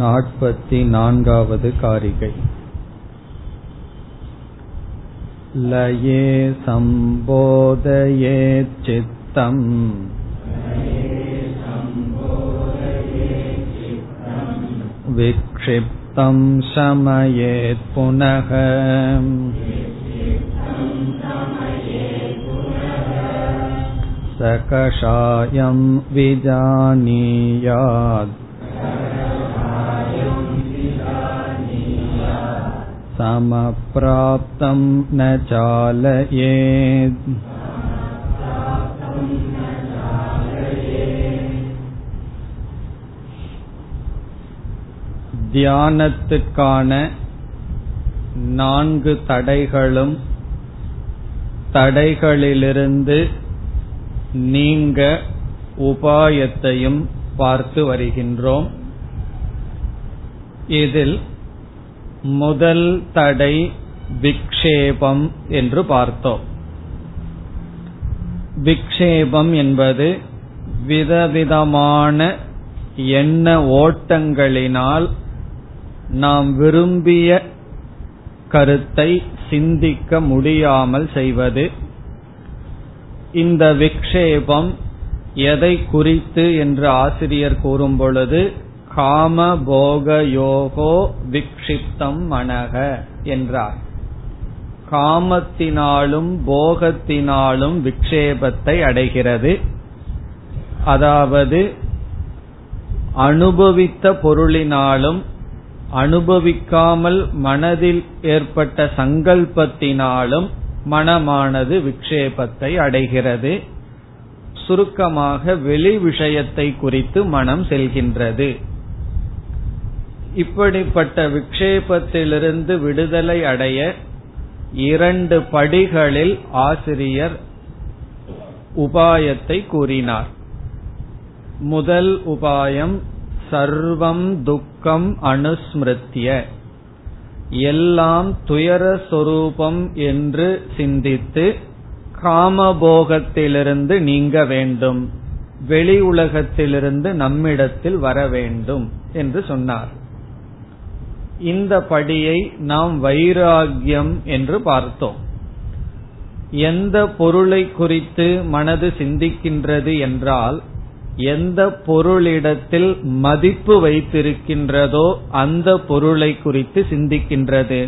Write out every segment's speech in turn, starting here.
44வது காரிகை. லயே சம்போதயே சித்தம் விக்ஷிப்தம் சமயேத் புனக சகஷாயம் விஜானியாத் சமப்ராப்தம் ந சாலயேத். தியானத்துக்கான 4 தடைகளும் தடைகளிலிருந்து நீங்க உபாயத்தையும் பார்த்து வருகின்றோம். இதில் முதல் தடை விக்ஷேபம் என்று பார்த்தோம். விக்ஷேபம் என்பது விதவிதமான எண்ண ஓட்டங்களினால் நாம் விரும்பிய கருத்தை சிந்திக்க முடியாமல் செய்வது. இந்த விக்ஷேபம் எதை குறித்து என்று ஆசிரியர் கூறும் பொழுது காம போக யோகோ விக்ஷிப்தம் மனக என்றார். காமத்தினாலும் போகத்தினாலும் விக்ஷேபத்தை அடைகிறது. அதாவது அனுபவித்த பொருளினாலும் அனுபவிக்காமல் மனதில் ஏற்பட்ட சங்கல்பத்தினாலும் மனமானது விக்ஷேபத்தை அடைகிறது. சுருக்கமாக வெளி விஷயத்தை குறித்து மனம் செல்கின்றது. இப்படிப்பட்ட விக்ஷேபத்திலிருந்து விடுதலை அடைய 2 படிகளில் ஆசிரியர் உபாயத்தை கூறினார். முதல் உபாயம் சர்வம் துக்கம் அனுஸ்மிருத்ய, எல்லாம் துயர சொரூபம் என்று சிந்தித்து காமபோகத்திலிருந்து நீங்க வேண்டும், வெளி உலகத்திலிருந்து நம்மிடத்தில் வர வேண்டும் என்று சொன்னார். இந்த படியை நாம் வைராகியம் என்று பார்த்தோம். எந்த பொருளை குறித்து மனது சிந்திக்கின்றது என்றால் எந்த பொருளிடத்தில் மதிப்பு வைத்திருக்கின்றதோ அந்த பொருளை குறித்து சிந்திக்கின்றது.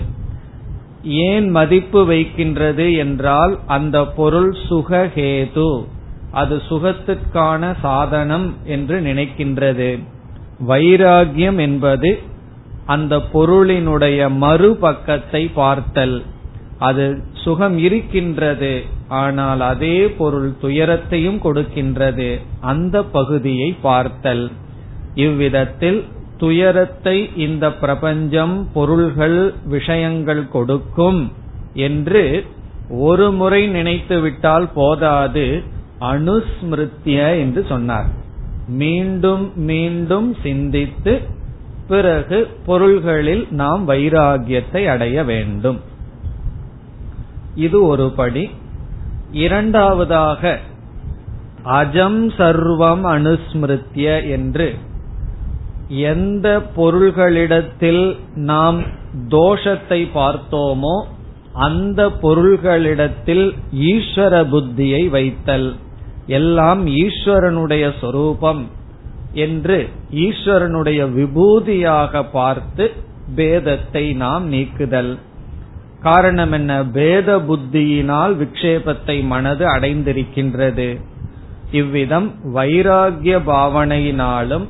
ஏன் மதிப்பு வைக்கின்றது என்றால் அந்த பொருள் சுகஹேது, அது சுகத்துக்கான சாதனம் என்று நினைக்கின்றது. வைராகியம் என்பது அந்த பொருளினுடைய மறுபக்கத்தை பார்த்தல். அது சுகம் இருக்கின்றது, ஆனால் அதே பொருள் துயரத்தையும் கொடுக்கின்றது, அந்த பகுதியை பார்த்தல். இவ்விதத்தில் துயரத்தை இந்த பிரபஞ்சம் பொருள்கள் விஷயங்கள் கொடுக்கும் என்று ஒரு முறை நினைத்து விட்டால் போதாது, அனுஸ்மிருத்ய என்று சொன்னார். மீண்டும் மீண்டும் சிந்தித்து பிறகு பொருள்களில் நாம் வைராகியத்தை அடைய வேண்டும். இது ஒரு படி. இரண்டாவதாக அஜம் சர்வம் அனுஸ்மிருத்ய என்று எந்த பொருள்களிடத்தில் நாம் தோஷத்தை பார்த்தோமோ அந்த பொருள்களிடத்தில் ஈஸ்வர புத்தியை வைத்தல். எல்லாம் ஈஸ்வரனுடைய சொரூபம் என்று ஈஸ்வரனுடைய விபூதியாக பார்த்து பேதத்தை நாம் நீக்குதல். காரணம் என்ன? பேத புத்தியினால் விக்ஷேபத்தை மனது அடைந்திருக்கின்றது. இவ்விதம் வைராகிய பாவனையினாலும்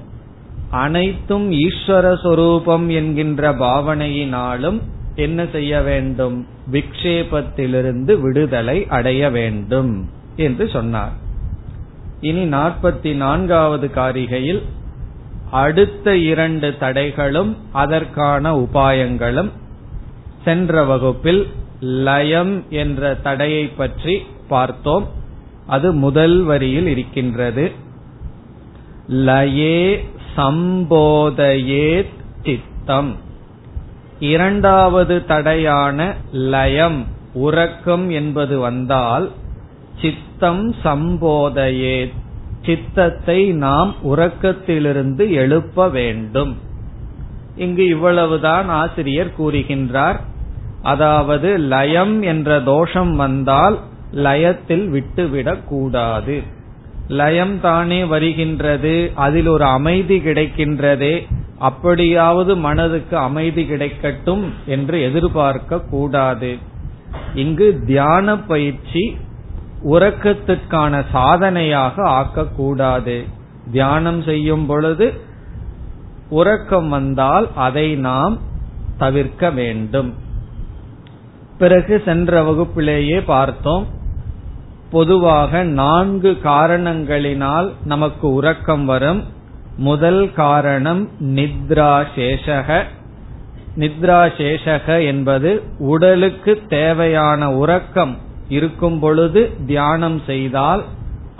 அனைத்தும் ஈஸ்வர சொரூபம் என்கின்ற பாவனையினாலும் என்ன செய்ய வேண்டும்? விக்ஷேபத்திலிருந்து விடுதலை அடைய வேண்டும் என்று சொன்னார். இனி 44வது காரிகையில் அடுத்த 2 தடைகளும் அதற்கான உபாயங்களும். சென்ற வகுப்பில் லயம் என்ற தடையை பற்றி பார்த்தோம். அது முதல் வரியில் இருக்கின்றது. லயே சம்போதயேத் சித்தம். இரண்டாவது தடையான லயம் உறக்கம் என்பது வந்தால் சித்தம் சம்போதயேத், சித்தத்தை நாம் உறக்கத்திலிருந்து எழுப்ப வேண்டும். இங்கு இவ்வளவுதான் ஆசிரியர் கூறுகின்றார். அதாவது லயம் என்ற தோஷம் வந்தால் லயத்தில் விட்டுவிடக் கூடாது. லயம் தானே வருகின்றது, அதில் ஒரு அமைதி கிடைக்கின்றதே, அப்படியாவது மனதுக்கு அமைதி கிடைக்கட்டும் என்று எதிர்பார்க்க கூடாது. இங்கு தியான பயிற்சி உறக்கத்திற்கான சாதனையாக ஆக்கக்கூடாது. தியானம் செய்யும் பொழுது உறக்கம் வந்தால் அதை நாம் தவிர்க்க வேண்டும். பிறகு சென்ற வகுப்பிலேயே பார்த்தோம், பொதுவாக 4 காரணங்களினால் நமக்கு உறக்கம் வரும். முதல் காரணம் நித்ரா சேஷக. நித்ரா சேஷக என்பது உடலுக்கு தேவையான உறக்கம் இருக்கும் பொழுது தியானம் செய்தால்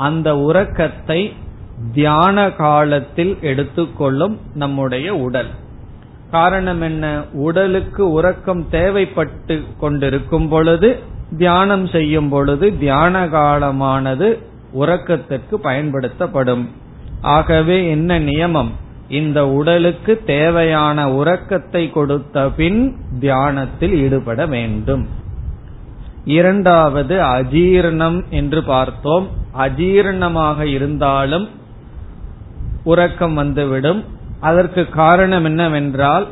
அந்த உறக்கத்தை தியான காலத்தில் எடுத்துக்கொள்ளும் நம்முடைய உடல். காரணம் என்ன? உடலுக்கு உறக்கம் தேவைப்பட்டு கொண்டிருக்கும் பொழுது தியானம் செய்யும் பொழுது தியான காலமானது உறக்கத்திற்கு பயன்படுத்தப்படும். ஆகவே என்ன நியமம்? இந்த உடலுக்கு தேவையான உறக்கத்தை கொடுத்த பின் தியானத்தில் ஈடுபட வேண்டும். இரண்டாவது அஜீரணம் என்று பார்த்தோம். அஜீரணமாக இருந்தாலும் உறக்கம் வந்துவிடும். அதற்கு காரணம் என்னவென்றால்,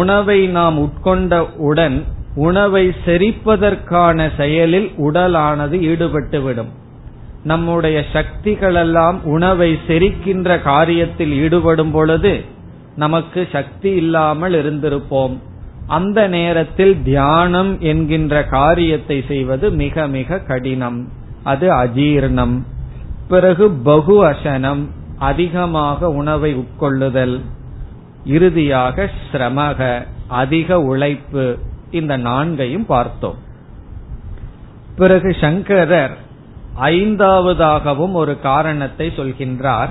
உணவை நாம் உட்கொண்டவுடன் உணவை செரிப்பதற்கான செயலில் உடலானது ஈடுபட்டுவிடும். நம்முடைய சக்திகளெல்லாம் உணவை செரிக்கின்ற காரியத்தில் ஈடுபடும் பொழுது நமக்கு சக்தி இல்லாமல் இருந்திருப்போம். அந்த நேரத்தில் தியானம் என்கின்ற காரியத்தை செய்வது மிக மிக கடினம். அது அஜீர்ணம். பிறகு பகு அசனம், அதிகமாக உணவை உட்கொள்ளுதல். இறுதியாக ஸ்ரமக, அதிக உழைப்பு. இந்த 4ஐயும் பார்த்தோம். பிறகு சங்கரர் 5வதாகவும் ஒரு காரணத்தை சொல்கின்றார்.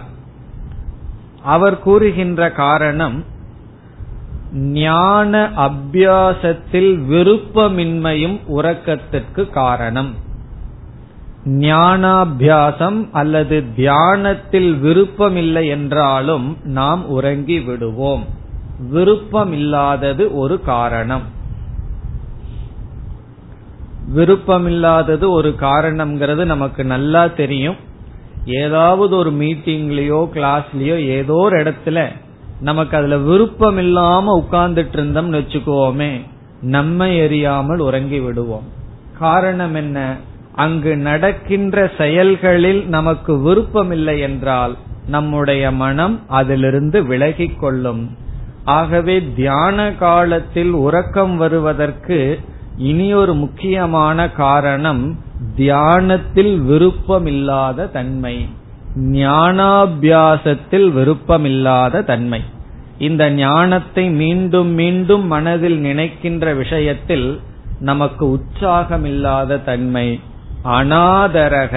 அவர் கூறுகின்ற காரணம், ஞான அபியாசத்தில் விருப்பமின்மையும் உறக்கத்திற்கு காரணம். ஞானாபியாசம் அல்லது தியானத்தில் விருப்பமில்லை என்றாலும் நாம் உறங்கி விடுவோம். விருப்பமில்லாதது ஒரு காரணம். விருப்பமில்லாதது ஒரு காரணம்ங்கிறது நமக்கு நல்லா தெரியும். ஏதாவது ஒரு மீட்டிங்லயோ கிளாஸ்லயோ ஏதோ ஒரு இடத்துல நமக்கு அதுல விருப்பம் இல்லாம உட்கார்ந்துட்டு இருந்தோம்னு வச்சுக்கோமே, நம்மை எரியாமல் உறங்கி விடுவோம். காரணம் என்ன? அங்கு நடக்கின்ற செயல்களில் நமக்கு விருப்பம் இல்லை என்றால் நம்முடைய மனம் அதிலிருந்து விலகிக் கொள்ளும். ஆகவே தியான காலத்தில் உறக்கம் வருவதற்கு இனியொரு முக்கியமான காரணம் தியானத்தில் விருப்பமில்லாத தன்மை, ஞானாபியாசத்தில் விருப்பமில்லாத தன்மை. இந்த ஞானத்தை மீண்டும் மீண்டும் மனதில் நினைக்கின்ற விஷயத்தில் நமக்கு உற்சாகமில்லாத தன்மை அனாதரக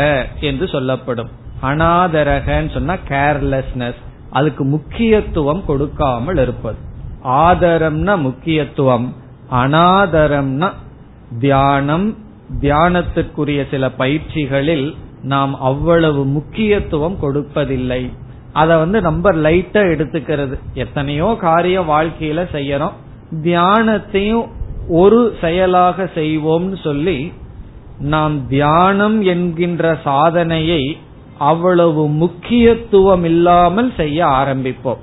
என்று சொல்லப்படும். அனாதரகன்னு சொன்னா கேர்லெஸ்னஸ், அதுக்கு முக்கியத்துவம் கொடுக்காமல் இருப்பது. ஆதரம்னா முக்கியத்துவம், அனாதரம்னா தியானம். தியானத்திற்குரிய சில பயிற்சிகளில் நாம் அவ்வளவு முக்கியத்துவம் கொடுப்பதில்லை. அத ரொம்ப லைட்டா எடுத்துக்கிறது. எத்தனையோ காரியம் வாழ்க்கையில செய்யறோம், தியானத்தையும் ஒரு செயலாக செய்வோம்னு சொல்லி நாம் தியானம் என்கின்ற சாதனையை அவ்வளவு முக்கியத்துவம் இல்லாமல் செய்ய ஆரம்பிப்போம்.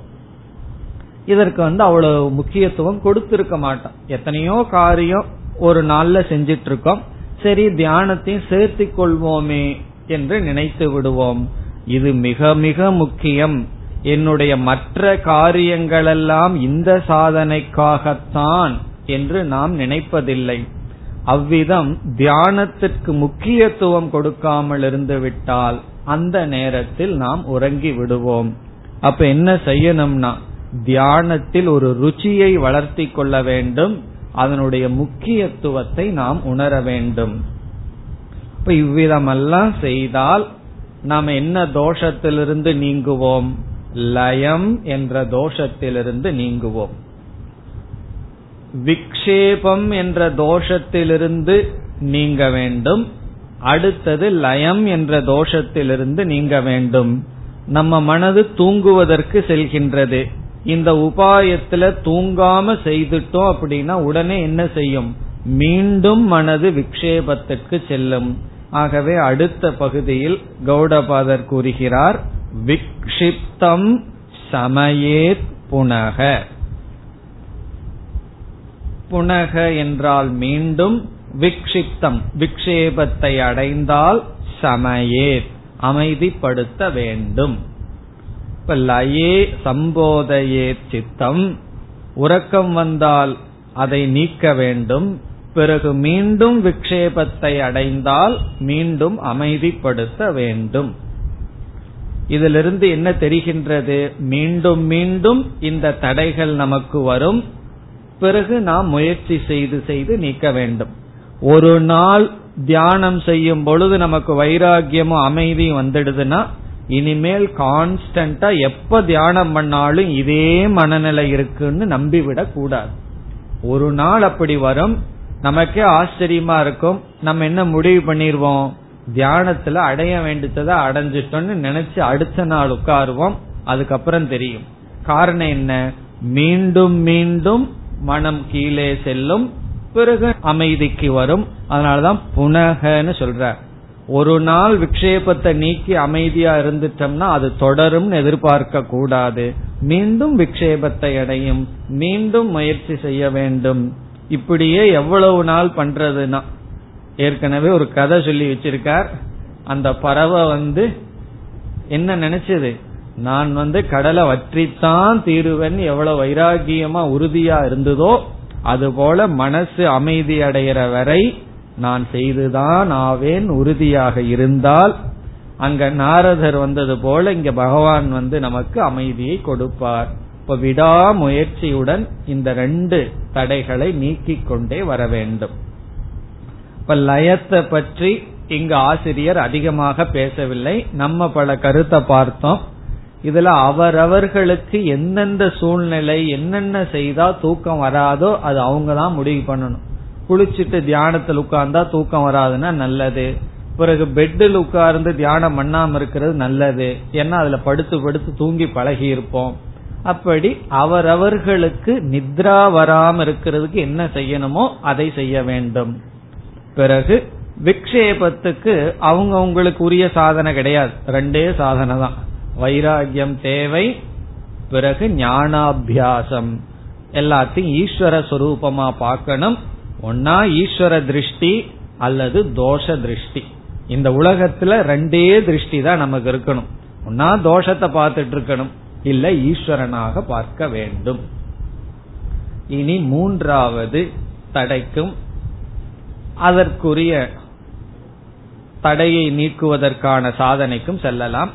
இதற்கு அவ்வளவு முக்கியத்துவம் கொடுத்திருக்க மாட்டோம். எத்தனையோ காரியம் ஒரு நாள்ல செஞ்சிட்டு இருக்கோம், சரி தியானத்தையும் சேர்த்து கொள்வோமே என்று நினைத்து விடுவோம். இது மிக மிக முக்கியம். என்னுடைய மற்ற காரியங்களெல்லாம் இந்த சாதனைக்காகத்தான் என்று நாம் நினைப்பதில்லை. அவ்விதம் தியானத்திற்கு முக்கியத்துவம் கொடுக்காமல் இருந்துவிட்டால் அந்த நேரத்தில் நாம் உறங்கி விடுவோம். அப்ப என்ன செய்யணும்னா, தியானத்தில் ஒரு ருச்சியை வளர்த்தி கொள்ள வேண்டும். அதனுடைய முக்கியத்துவத்தை நாம் உணர வேண்டும். இப்ப இவ்விதமெல்லாம் செய்தால் நாம் என்ன தோஷத்திலிருந்து நீங்குவோம்? லயம் என்ற தோஷத்திலிருந்து நீங்குவோம். விக்ஷேபம் என்ற தோஷத்திலிருந்து நீங்க வேண்டும். அடுத்தது லயம் என்ற தோஷத்திலிருந்து நீங்க வேண்டும். நம்ம மனது தூங்குவதற்கு செல்கின்றது, இந்த உபாயத்துல தூங்காம செய்துட்டோம் அப்படின்னா உடனே என்ன செய்யும், மீண்டும் மனது விக்ஷேபத்திற்கு செல்லும். ஆகவே அடுத்த பகுதியில் கௌடபாதர் கூறுகிறார், விக்ஷிப்தம் சமயே புனக. புனக என்றால் மீண்டும், விக்ஷிப்தம் விக்ஷேபத்தை அடைந்தால் சமயே அமைதிப்படுத்த வேண்டும். இப்ப லயே சம்போதையே சித்தம், உறக்கம் வந்தால் அதை நீக்க வேண்டும். பிறகு மீண்டும் விக்ஷேபத்தை அடைந்தால் மீண்டும் அமைதிப்படுத்த வேண்டும். இதிலிருந்து என்ன தெரிகின்றது, மீண்டும் மீண்டும் இந்த தடைகள் நமக்கு வரும், பிறகு நாம் முயற்சி செய்து செய்து நீக்க வேண்டும். ஒரு நாள் தியானம் செய்யும் பொழுது நமக்கு வைராகியமும் அமைதியும் வந்துடுதுன்னா இனிமேல் கான்ஸ்டன்டா எப்ப தியானம் பண்ணாலும் இதே மனநிலை இருக்குன்னு நம்பிவிடக் கூடாது. ஒரு நாள் அப்படி வரும், நமக்கே ஆச்சரியமா இருக்கும். நம்ம என்ன முடிவு பண்ணிருவோம், தியானத்துல அடைய வேண்டியதை அடைஞ்சிட்டோம்னு நினைச்சு அடுத்த நாள் உட்காருவோம். அதுக்கப்புறம் தெரியும் காரணம் என்ன, மீண்டும் மீண்டும் மனம் கீழே செல்லும், பிறகு அமைதிக்கு வரும். அதனாலதான் புனகன்னு சொல்ற. ஒரு நாள் விக்ஷேபத்தை நீக்கி அமைதியா இருந்துட்டோம்னா அது தொடரும் எதிர்பார்க்க கூடாது. மீண்டும் விக்ஷேபத்தை அடையும், மீண்டும் முயற்சி செய்ய வேண்டும். இப்படியே எவ்வளவு நாள் பண்றதுன்னா, ஏற்கனவே ஒரு கதை சொல்லி வச்சிருக்கார். அந்த பறவை என்ன நினைச்சது, நான் கடலை வற்றித்தான் தீருவன் எவ்வளவு வைராகியமா உறுதியா இருந்ததோ அதுபோல மனசு அமைதி அடைகிற வரை நான் செய்துதான் ஆவேன் உறுதியாக இருந்தால், அங்க நாரதர் வந்தது போல இங்க பகவான் நமக்கு அமைதியை கொடுப்பார். இப்ப விடாமுயற்சியுடன் இந்த ரெண்டு தடைகளை நீக்கிக் கொண்டே வர வேண்டும். இப்ப லயத்தை பற்றி இங்கு ஆசிரியர் அதிகமாக பேசவில்லை. நம்ம பல கருத்தை பார்த்தோம். இதுல அவரவர்களுக்கு எந்தெந்த சூழ்நிலை என்னென்ன செய்தா தூக்கம் வராதோ அது அவங்க தான் முடிவு பண்ணணும். குளிச்சுட்டு தியானத்தில் உட்கார்ந்தா தூக்கம் வராதுன்னா நல்லது, பிறகு பெட்டில் உட்கார்ந்து தியானம் பண்ணாம இருக்கிறது நல்லது, ஏன்னா அதுல படுத்து படுத்து தூங்கி பழகி இருப்போம். அப்படி அவரவர்களுக்கு நித்ரா வராம இருக்கிறதுக்கு என்ன செய்யணுமோ அதை செய்ய வேண்டும். பிறகு விக்ஷேபத்துக்கு அவங்கவுங்களுக்கு உரிய சாதனை கிடையாது, ரெண்டே சாதனை தான், வைராகியம் தேவை, பிறகு ஞானாபியாசம். எல்லாத்தையும் ஈஸ்வர சொரூபமா பார்க்கணும். ஒன்னா ஈஸ்வர திருஷ்டி அல்லது தோஷ திருஷ்டி. இந்த உலகத்துல ரெண்டே திருஷ்டி தான் நமக்கு இருக்கணும். ஒன்னா தோஷத்தை பார்த்துட்டு இருக்கணும், இல்ல ஈஸ்வரனாக பார்க்க வேண்டும். இனி மூன்றாவது தடைக்கும் அதற்குரிய தடையை நீக்குவதற்கான சாதனைக்கும் செல்லலாம்.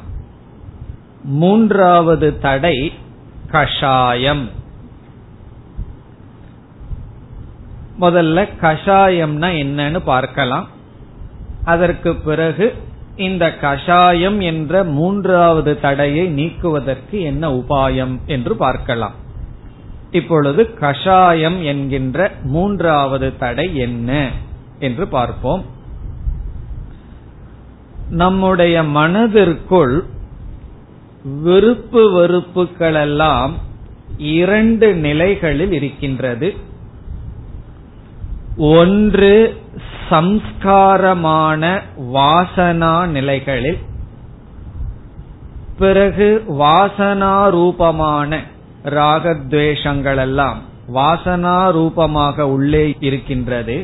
மூன்றாவது தடை கஷாயம். முதல்ல கஷாயம்னா என்னன்னு பார்க்கலாம். அதற்கு பிறகு இந்த கஷாயம் என்ற மூன்றாவது தடையை நீக்குவதற்கு என்ன உபாயம் என்று பார்க்கலாம். இப்பொழுது கஷாயம் என்கின்ற மூன்றாவது தடை என்ன என்று பார்ப்போம். நம்முடைய மனதிற்குள் விருப்பு வெறுப்புகளெல்லாம் இரண்டு நிலைகளில் இருக்கின்றது. ஒன்று சம்ஸ்காரமான வாசனா நிலைகளில், பிறகு வாசனா ரூபமான ராகத்வேஷங்கள் எல்லாம் வாசனா ரூபமாக உள்ளே இருக்கின்றது.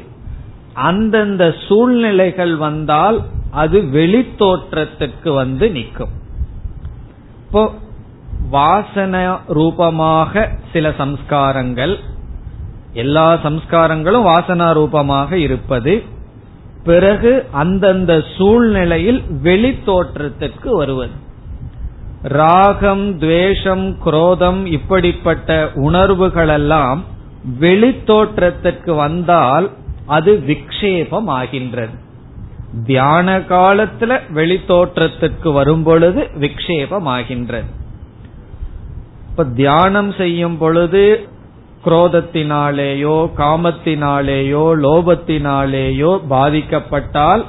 அந்தந்த சூழ்நிலைகள் வந்தால் அது வெளித்தோற்றத்துக்கு நிற்கும். இப்போ வாசனா ரூபமாக சில சம்ஸ்காரங்கள், எல்லா சம்ஸ்காரங்களும் வாசனா ரூபமாக இருப்பது, பிறகு அந்தந்த சூழ்நிலையில் வெளித்தோற்றத்துக்கு வருவது. ராகம் துவேஷம் குரோதம் இப்படிப்பட்ட உணர்வுகளெல்லாம் வெளித்தோற்றத்துக்கு வந்தால் அது விக்ஷேபம் ஆகின்றது. தியான காலத்துல வெளித்தோற்றத்துக்கு வரும் பொழுது விக்ஷேபம் ஆகின்றது. இப்ப தியானம் செய்யும் பொழுது குரோதத்தினாலேயோ காமத்தினாலேயோ லோபத்தினாலேயோ பாதிக்கப்பட்டால்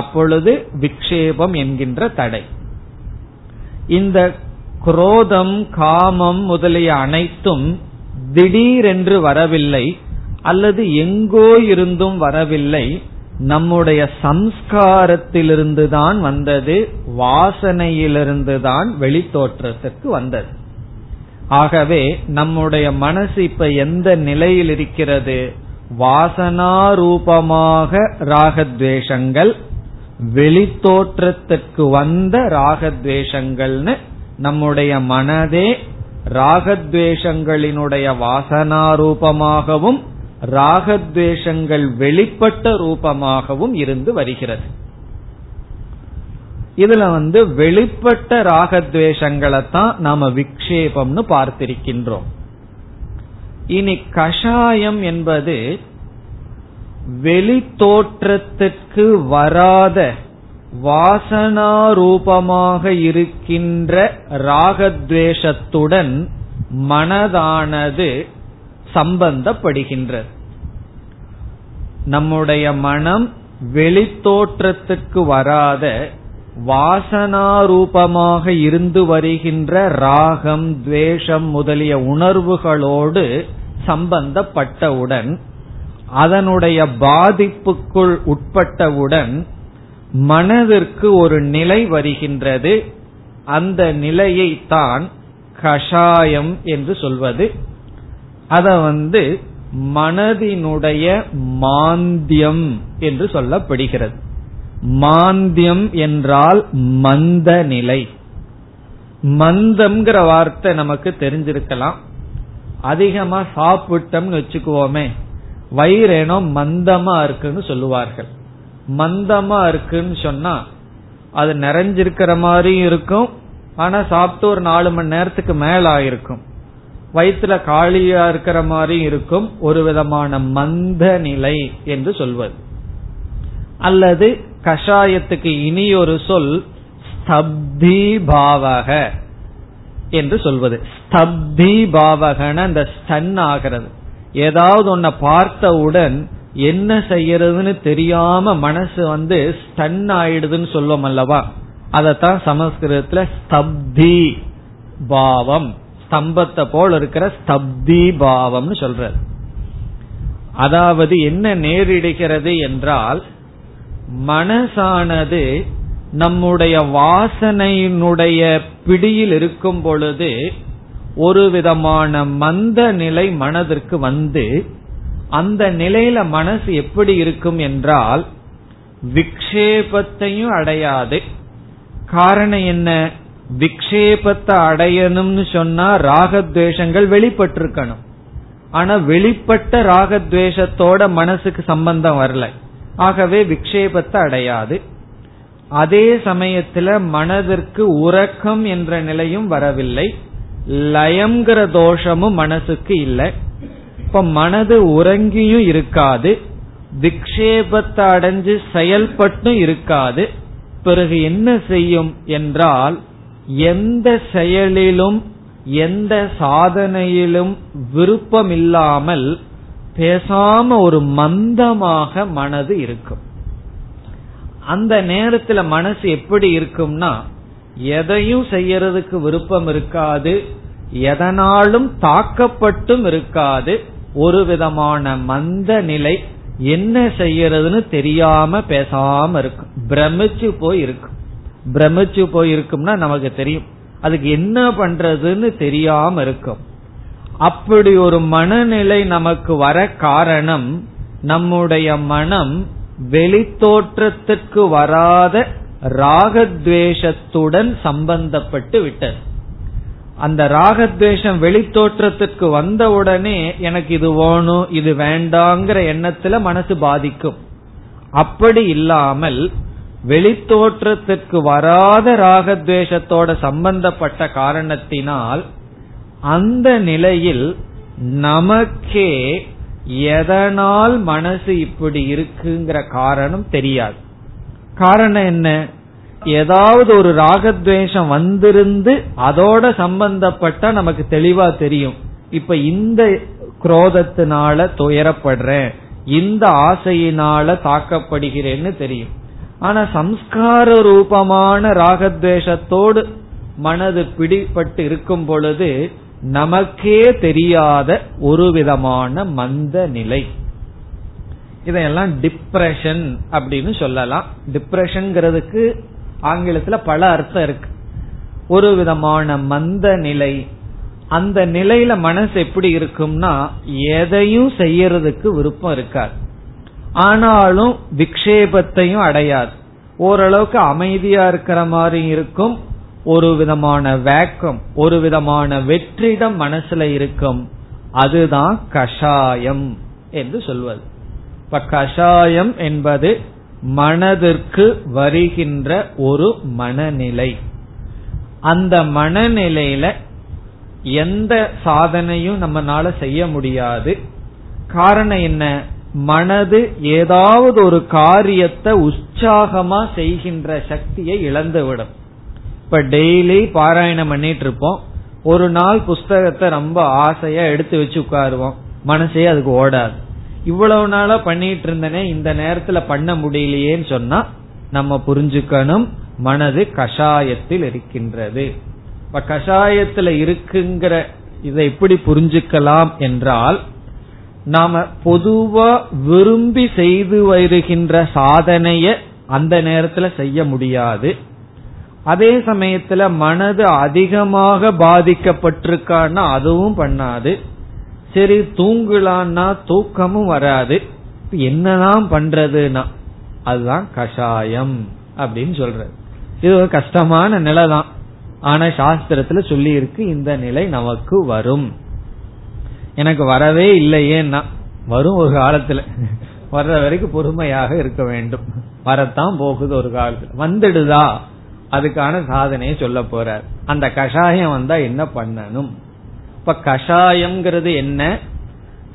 அப்பொழுது விக்ஷேபம் என்கின்ற தடை. இந்த குரோதம் காமம் முதலிய அனைத்தும் திடீரென்று வரவில்லை, அல்லது எங்கோ இருந்தும் வரவில்லை, நம்முடைய சம்ஸ்காரத்திலிருந்துதான் வந்தது, வாசனையிலிருந்துதான் வெளி தோற்றத்துக்கு வந்தது. ஆகவே நம்முடைய மனசு இப்ப எந்த நிலையில் இருக்கிறது? வாசனாரூபமாக ராகத்வேஷங்கள், வெளி தோற்றத்துக்கு வந்த ராகத்வேஷங்கள்னு நம்முடைய மனதே ராகத்வேஷங்களினுடைய வாசனாரூபமாகவும் ராகத்வேஷங்கள் வெளிப்பட்ட ரூபமாகவும் இருந்து வருகிறது. இதுல வெளிப்பட்ட ராகத்வேஷங்களை தான் நாம விக்ஷேபம்னு பார்த்திருக்கின்றோம். இனி கஷாயம் என்பது வெளி தோற்றத்திற்கு வராத வாசனாரூபமாக இருக்கின்ற ராகத்வேஷத்துடன் மனதானது சம்பந்தப்படுகின்றது. நம்முடைய மனம் வெளி தோற்றத்துக்கு வராத வாசனாரூபமாக இருந்து வருகின்ற ராகம் துவேஷம் முதலிய உணர்வுகளோடு சம்பந்தப்பட்டவுடன், அதனுடைய பாதிப்புக்குள் உட்பட்டவுடன் மனதிற்கு ஒரு நிலை வருகின்றது. அந்த நிலையை தான் கஷாயம் என்று சொல்வது. அத மனதினுடைய மாந்தியம் என்று சொல்லப்படுகிறது. மாந்தியம் என்றால் மந்த நிலை. மந்தம்ங்கிற வார்த்தை நமக்கு தெரிஞ்சிருக்கலாம். அதிகமா சாப்பிட்டோம்னு வச்சுக்குவோமே, வயிறேனோ மந்தமா இருக்குன்னு சொல்லுவார்கள். மந்தமா இருக்குன்னு சொன்னா அது நிறைஞ்சிருக்கிற மாதிரி இருக்கும், ஆனா சாப்பிட்டு ஒரு 4 மணி நேரத்துக்கு மேல ஆயிருக்கும். வயிற்றுல காலியா இருக்கிற மாதிரி இருக்கும். ஒரு விதமான மந்த நிலை என்று சொல்வது. அல்லது கஷாயத்துக்கு இனி ஒரு சொல் ஸ்தப்தி பாவக என்று சொல்வது. ஸ்தப்தி பாவகன அந்த ஸ்டன் ஆகிறது. ஏதாவது ஒன்ன பார்த்தவுடன் என்ன செய்யறதுன்னு தெரியாம மனசு ஸ்டன் ஆயிடுதுன்னு சொல்லும் அல்லவா? அதத்தான் சமஸ்கிருதத்துல ஸ்தப்தி பாவம், ஸ்தம்பத்தை போல் இருக்கிற ஸ்தப்தி பாவம்னு சொல்றது. அதாவது என்ன நேரிடுகிறது என்றால், மனசானது நம்முடைய வாசனையினுடைய பிடியில் இருக்கும் பொழுது ஒரு விதமான மந்த நிலை மனதிற்கு வந்து, அந்த நிலையில மனசு எப்படி இருக்கும் என்றால் விக்ஷேபத்தையும் அடையாது. காரணம் என்ன? விக்ஷேபத்தை அடையணும்னு சொன்னா ராகத்வேஷங்கள் வெளிப்பட்டிருக்கணும். ஆனா வெளிப்பட்ட ராகத்வேஷத்தோட மனசுக்கு சம்பந்தம் வரல. ஆகவே விக்ஷேபத்தை அடையாது. அதே சமயத்துல மனதிற்கு உறக்கம் என்ற நிலையும் வரவில்லை. லயம்ங்கிற தோஷமும் மனசுக்கு இல்லை. இப்ப மனது உறங்கியும் இருக்காது, விக்ஷேபத்தை அடைஞ்சு செயல்பட்டும் இருக்காது. பிறகு என்ன செய்யும் என்றால், எந்த செயலிலும் எந்த சாதனையிலும் விருப்பம் இல்லாமல் பேசாம ஒரு மந்தமாக மனது இருக்கும். அந்த நேரத்துல மனசு எப்படி இருக்கும்னா, எதையும் செய்யறதுக்கு விருப்பம் இருக்காது, எதனாலும் தாக்கப்பட்டும் இருக்காது. ஒரு விதமான மந்த நிலை, என்ன செய்யறதுன்னு தெரியாம பேசாம இருக்கும், பிரமிச்சு போய் இருக்கும். பிரமிச்சு போயிருக்கும்னா நமக்கு தெரியும், அதுக்கு என்ன பண்றதுன்னு தெரியாம இருக்கும். அப்படி ஒரு மனநிலை நமக்கு வர காரணம், நம்முடைய மனம் வெளித்தோற்றத்துக்கு வராத ராகத்வேஷத்துடன் சம்பந்தப்பட்டு விட்டது. அந்த ராகத்வேஷம் வெளித்தோற்றத்துக்கு வந்தவுடனே எனக்கு இது வேணும் இது வேண்டாங்கிற எண்ணத்துல மனசு பாதிக்கும். அப்படி இல்லாமல் வெளித்தோற்றத்துக்கு வராத ராகத்வேஷத்தோட சம்பந்தப்பட்ட காரணத்தினால் அந்த நிலையில் நமக்கே எதனால் மனசு இப்படி இருக்குங்கிற காரணம் தெரியாது. காரணம் என்ன? ஏதாவது ஒரு ராகத்வேஷம் வந்திருந்து அதோட சம்பந்தப்பட்ட நமக்கு தெளிவா தெரியும். இப்ப இந்த குரோதத்தினால துயரப்படுறேன், இந்த ஆசையினால தாக்கப்படுகிறேன்னு தெரியும். ஆனா சம்ஸ்கார ரூபமான ராகத்வேஷத்தோடு மனது பிடிபட்டு இருக்கும் பொழுது நமக்கே தெரியாத ஒரு விதமான மந்த நிலை. இதையெல்லாம் டிப்ரெஷன் அப்படின்னு சொல்லலாம். டிப்ரெஷன்ங்கிறதுக்கு ஆங்கிலத்துல பல அர்த்தம் இருக்கு. ஒரு விதமான மந்த நிலை. அந்த நிலையில மனசு எப்படி இருக்கும்னா எதையும் செய்யறதுக்கு விருப்பம் இருக்காது, ஆனாலும் விக்ஷேபத்தையும் அடையாது. ஓரளவுக்கு அமைதியா இருக்கிற மாதிரி இருக்கும். ஒரு விதமான வேக்கம், ஒரு விதமான வெற்றிடம் மனசுல இருக்கும். அதுதான் கஷாயம் என்று சொல்வது. இப்ப கஷாயம் என்பது மனதிற்கு வருகின்ற ஒரு மனநிலை. அந்த மனநிலையில எந்த சாதனையும் நம்மளால செய்ய முடியாது. காரணம் என்ன? மனது ஏதாவது ஒரு காரியத்தை உற்சாகமா செய்கின்ற சக்தியை இழந்துவிடும். இப்ப டெய்லி பாராயணம் பண்ணிட்டு இருப்போம். ஒரு நாள் புஸ்தகத்தை ரொம்ப ஆசையா எடுத்து வச்சு உட்காருவோம், மனசே அதுக்கு ஓடாது. இவ்வளவு நாளா பண்ணிட்டு இருந்தனே, இந்த நேரத்துல பண்ண முடியலையேன்னு சொன்னா நம்ம புரிஞ்சுக்கணும் மனது கஷாயத்தில் இருக்கின்றது. இப்ப கஷாயத்துல இருக்குங்கிற இதை எப்படி புரிஞ்சுக்கலாம் என்றால், நாம பொதுவா விரும்பி செய்து வருகின்ற சாதனைய அந்த நேரத்துல செய்ய முடியாது. அதே சமயத்துல மனது அதிகமாக பாதிக்கப்பட்டிருக்கான்னா அதுவும் பண்ணாது. சரி, தூங்கலான்னா தூக்கமும் வராது. என்னதான் பண்றதுன்னா அதுதான் கஷாயம் அப்படின்னு சொல்றது. இது ஒரு கஷ்டமான நிலை தான், ஆனா சாஸ்திரத்துல சொல்லி இருக்கு இந்த நிலை நமக்கு வரும். எனக்கு வரவே இல்லையேன்னா வரும். ஒரு காலத்துல வர்ற வரைக்கும் பொறுமையாக இருக்க வேண்டும். வரத்தான் போகுது. ஒரு காலத்துல வந்துடுதா, அதுக்கான சாதனையை சொல்ல போறார். அந்த கஷாயம் வந்தா என்ன பண்ணணும்? இப்ப கஷாயம்ங்கிறது என்ன?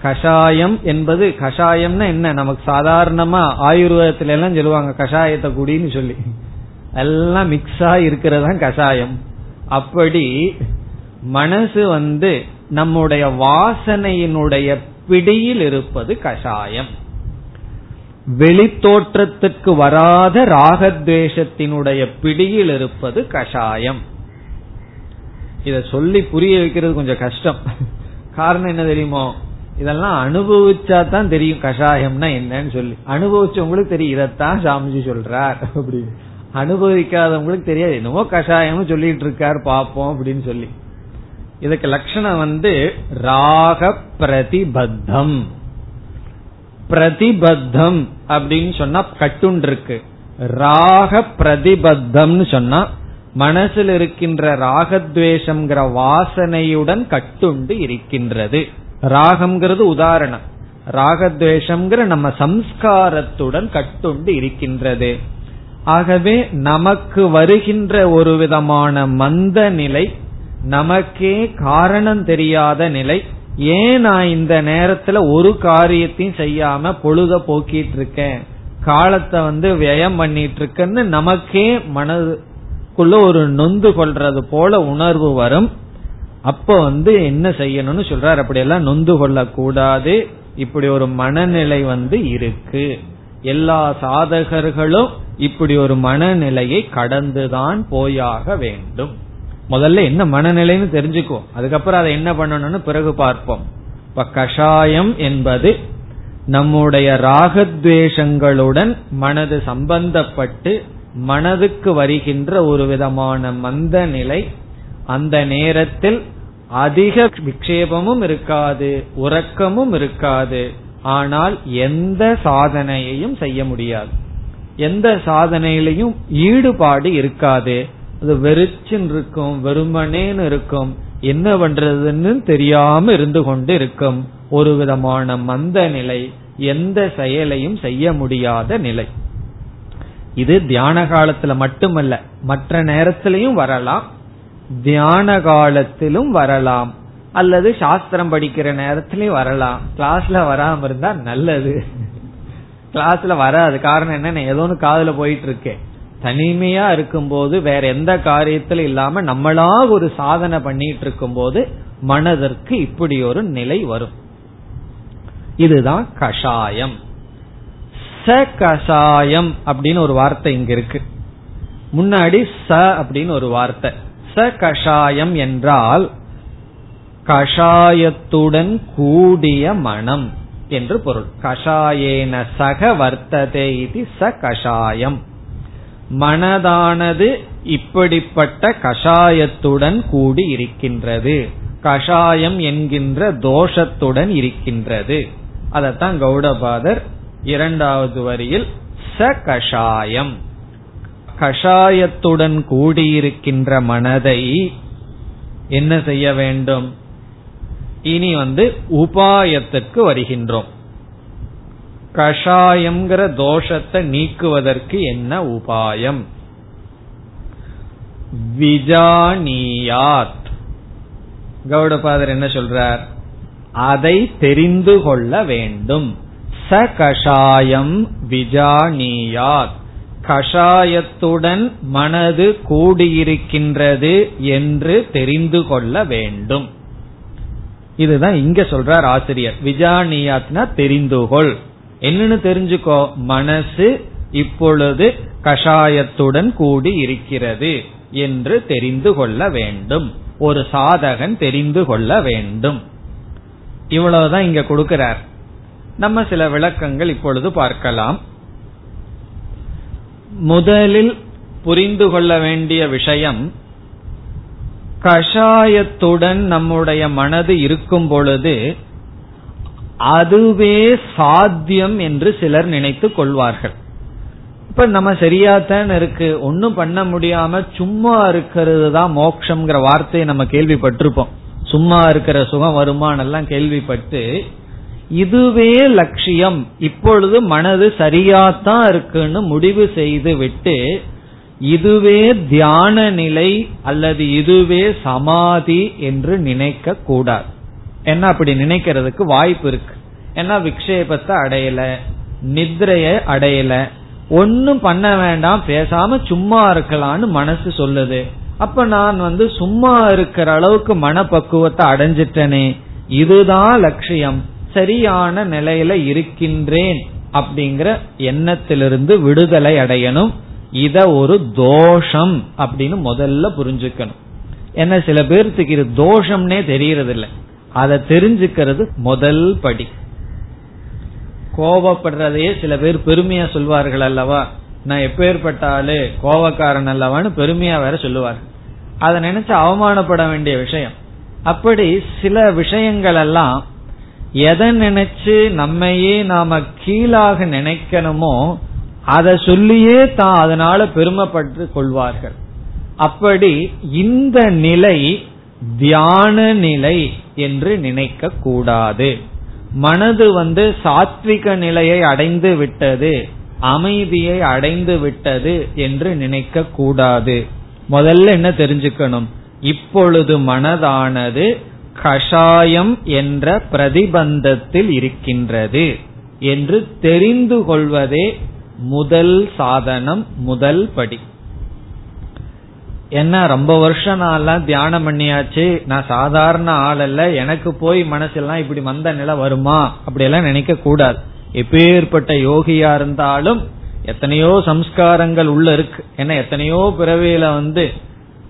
கஷாயம் என்பது, கஷாயம்னா என்ன? நமக்கு சாதாரணமா ஆயுர்வேதத்துல எல்லாம் சொல்லுவாங்க கஷாயத்தை குடின்னு சொல்லி, எல்லாம் மிக்ஸா இருக்கிறதா கஷாயம். அப்படி மனசு நம்முடைய வாசனையினுடைய பிடியில் இருப்பது கஷாயம். வெளித்தோற்றத்துக்கு வராத ராகத்வேஷத்தினுடைய பிடியில் இருப்பது கஷாயம். இத சொல்லி புரிய வைக்கிறது கொஞ்சம் கஷ்டம். காரணம் என்ன தெரியுமோ? இதெல்லாம் அனுபவிச்சா தான் தெரியும் கஷாயம்னா என்னன்னு சொல்லி. அனுபவிச்சவங்களுக்கு தெரியும் இதத்தான் சாமிஜி சொல்றார் அப்படின்னு. அனுபவிக்காதவங்களுக்கு தெரியாது என்னவோ கஷாயம் சொல்லிட்டு இருக்காரு பாப்போம் அப்படின்னு சொல்லி. இதுக்கு லட்சணம் ராக பிரதிபத்தம். பிரதிபத்தம் அப்படின்னு சொன்னா கட்டுண்டு இருக்கு. ராக பிரதிபத்தம்னு சொன்னா மனசில் இருக்கின்ற ராகத்வேஷம்ங்கிற வாசனையுடன் கட்டுண்டு இருக்கின்றது. ராகம்ங்கிறது உதாரணம். ராகத்வேஷம்ங்கிற நம்ம சம்ஸ்காரத்துடன் கட்டுண்டு இருக்கின்றது. ஆகவே நமக்கு வருகின்ற ஒரு விதமான மந்த நிலை, நமக்கே காரணம் தெரியாத நிலை. ஏன் நான் இந்த நேரத்துல ஒரு காரியத்தையும் செய்யாம பொழுத போக்கிட்டு இருக்கேன், காலத்தை வியம் பண்ணிட்டு இருக்கேன்னு நமக்கே மனதுக்குள்ள ஒரு நொந்து கொள்றது போல உணர்வு வரும். அப்ப என்ன செய்யணும்னு சொல்றாரு. அப்படியெல்லாம் நொந்து கொள்ள கூடாது. இப்படி ஒரு மனநிலை இருக்கு. எல்லா சாதகர்களும் இப்படி ஒரு மனநிலையை கடந்துதான் போயாக வேண்டும். முதல்ல என்ன மனநிலைன்னு தெரிஞ்சுக்குவோம், அதுக்கப்புறம் அதை என்ன பண்ணணும்னு பிறகு பார்ப்போம். இப்ப கஷாயம் என்பது நம்முடைய ராகத்வேஷங்களுடன் மனது சம்பந்தப்பட்டு மனதுக்கு வருகின்ற ஒரு விதமான மந்த நிலை. அந்த நேரத்தில் அதிக விக்ஷேபமும் இருக்காது, உறக்கமும் இருக்காது, ஆனால் எந்த சாதனையையும் செய்ய முடியாது. எந்த சாதனையிலையும் ஈடுபாடு இருக்காது. அது வெறிச்சின்னு இருக்கும், வெறுமனேன்னு இருக்கும், என்ன பண்றதுன்னு தெரியாம இருந்து கொண்டு இருக்கும் ஒரு விதமான மந்த நிலை. எந்த செயலையும் செய்ய முடியாத நிலை. இது தியான காலத்துல மட்டுமல்ல, மற்ற நேரத்திலையும் வரலாம், தியான காலத்திலும் வரலாம், அல்லது சாஸ்திரம் படிக்கிற நேரத்திலயும் வரலாம். கிளாஸ்ல வராம இருந்தா நல்லது. கிளாஸ்ல வராது. காரணம் என்ன? ஏதோ ஒன்னு காதுல போயிட்டு இருக்கேன். தனிமையா இருக்கும் போது வேற எந்த காரியத்திலும் இல்லாம நம்மளா ஒரு சாதனை பண்ணிட்டு இருக்கும் போது மனதிற்கு இப்படி ஒரு நிலை வரும். இதுதான் கஷாயம். ச கஷாயம் அப்படின்னு ஒரு வார்த்தை இங்க இருக்கு. முன்னாடி ச அப்படின்னு ஒரு வார்த்தை. ச கஷாயம் என்றால் கஷாயத்துடன் கூடிய மனம் என்று பொருள். கஷாயேன சக வர்த்ததே இதி ச கஷாயம். மனதானது இப்படிப்பட்ட கஷாயத்துடன் கூடி இருக்கின்றது, கஷாயம் என்கின்ற தோஷத்துடன் இருக்கின்றது. அதத்தான் கௌடபாதர் இரண்டாவது வரியில் ச கஷாயம், கஷாயத்துடன் கூடியிருக்கின்ற மனதை என்ன செய்ய வேண்டும்? இனி உபாயத்துக்கு வருகின்றோம். கஷாயம்ங்கிற தோஷத்தை நீக்குவதற்கு என்ன உபாயம்? விஜானியாத். கௌடபாதர் என்ன சொல்றார்? அதை தெரிந்து கொள்ள வேண்டும். ச கஷாயம் விஜானியாத். கஷாயத்துடன் மனது கூடியிருக்கின்றது என்று தெரிந்து கொள்ள வேண்டும். இதுதான் இங்க சொல்றார் ஆசிரியர். விஜானியாத்னா தெரிந்துகொள். என்னன்னு தெரிஞ்சுக்கோ, மனசு இப்பொழுது கஷாயத்துடன் கூடி இருக்கிறது என்று தெரிந்து கொள்ள வேண்டும். ஒரு சாதகன் தெரிந்து கொள்ள வேண்டும். இவ்வளவுதான் இங்க கொடுக்கிறார். நம்ம சில விளக்கங்கள் இப்பொழுது பார்க்கலாம். முதலில் புரிந்து கொள்ள வேண்டிய விஷயம், கஷாயத்துடன் நம்முடைய மனது இருக்கும் பொழுது அதுவே சாத்தியம் என்று சிலர் நினைத்து கொள்வார்கள். இப்ப நம்ம சரியாதான் இருக்கு, ஒன்னும் பண்ண முடியாம சும்மா இருக்கிறது தான் மோட்சம்ங்கிற வார்த்தையை நம்ம கேள்விப்பட்டிருப்போம். சும்மா இருக்கிற சுகம் வருமானெல்லாம் கேள்விப்பட்டு இதுவே லட்சியம், இப்பொழுது மனது சரியாத்தான் இருக்குன்னு முடிவு செய்து விட்டு இதுவே தியான நிலை அல்லது இதுவே சமாதி என்று நினைக்க கூடாது. ஏன்னா அப்படி நினைக்கிறதுக்கு வாய்ப்பு இருக்கு. ஏன்னா விக்ஷேபத்தை அடையல, நித்ரைய அடையல, ஒன்னும் பண்ண வேண்டாம், பேசாம சும்மா இருக்கலான்னு மனசு சொல்லுது. அப்ப நான் சும்மா இருக்கிற அளவுக்கு மனப்பக்குவத்தை அடைஞ்சிட்டனே, இதுதான் லட்சியம், சரியான நிலையில இருக்கின்றேன் அப்படிங்கிற எண்ணத்திலிருந்து விடுதலை அடையணும். இத ஒரு தோஷம் அப்படின்னு முதல்ல புரிஞ்சுக்கணும். ஏன்னா சில பேர்த்துக்கு இது தோஷம்னே தெரியறது இல்லை. அதை தெரிஞ்சுக்கிறது முதல் படி. கோபப்படுறதையே சில பேர் பெருமையா சொல்வார்கள் அல்லவா, நான் எப்பேற்பட்டாலே கோபக்காரன் அல்லவான்னு பெருமையா வேற சொல்லுவார்கள். அதை நினைச்சு அவமானப்பட வேண்டிய விஷயம். அப்படி சில விஷயங்கள் எல்லாம் எதை நினைச்சு நம்மையே நாம கீழாக நினைக்கணுமோ அதை சொல்லியே தான் அதனால பெருமைப்பட்டு கொள்வார்கள். அப்படி இந்த நிலை தியான நிலை என்று நினைக்க கூடாது. மனது சாத்விக நிலையை அடைந்து விட்டது, அமைதியை அடைந்து விட்டது என்று நினைக்க கூடாது. முதல்ல என்ன தெரிஞ்சுக்கணும்? இப்பொழுது மனதானது கஷாயம் என்ற பிரதிபந்தத்தில் இருக்கின்றது என்று தெரிந்து கொள்வதே முதல் சாதனம், முதல் படி. என்ன ரொம்ப வருஷம் நான் தியானம் பண்ணியாச்சு, நான் சாதாரண ஆள் அல்ல, எனக்கு போய் மனசெல்லாம் இப்படி மந்த நிலை வருமா அப்படியெல்லாம் நினைக்க கூடாது. எப்பேற்பட்ட யோகியா இருந்தாலும் எத்தனையோ சம்ஸ்காரங்கள் உள்ள இருக்கு. ஏன்னா எத்தனையோ பிறவியில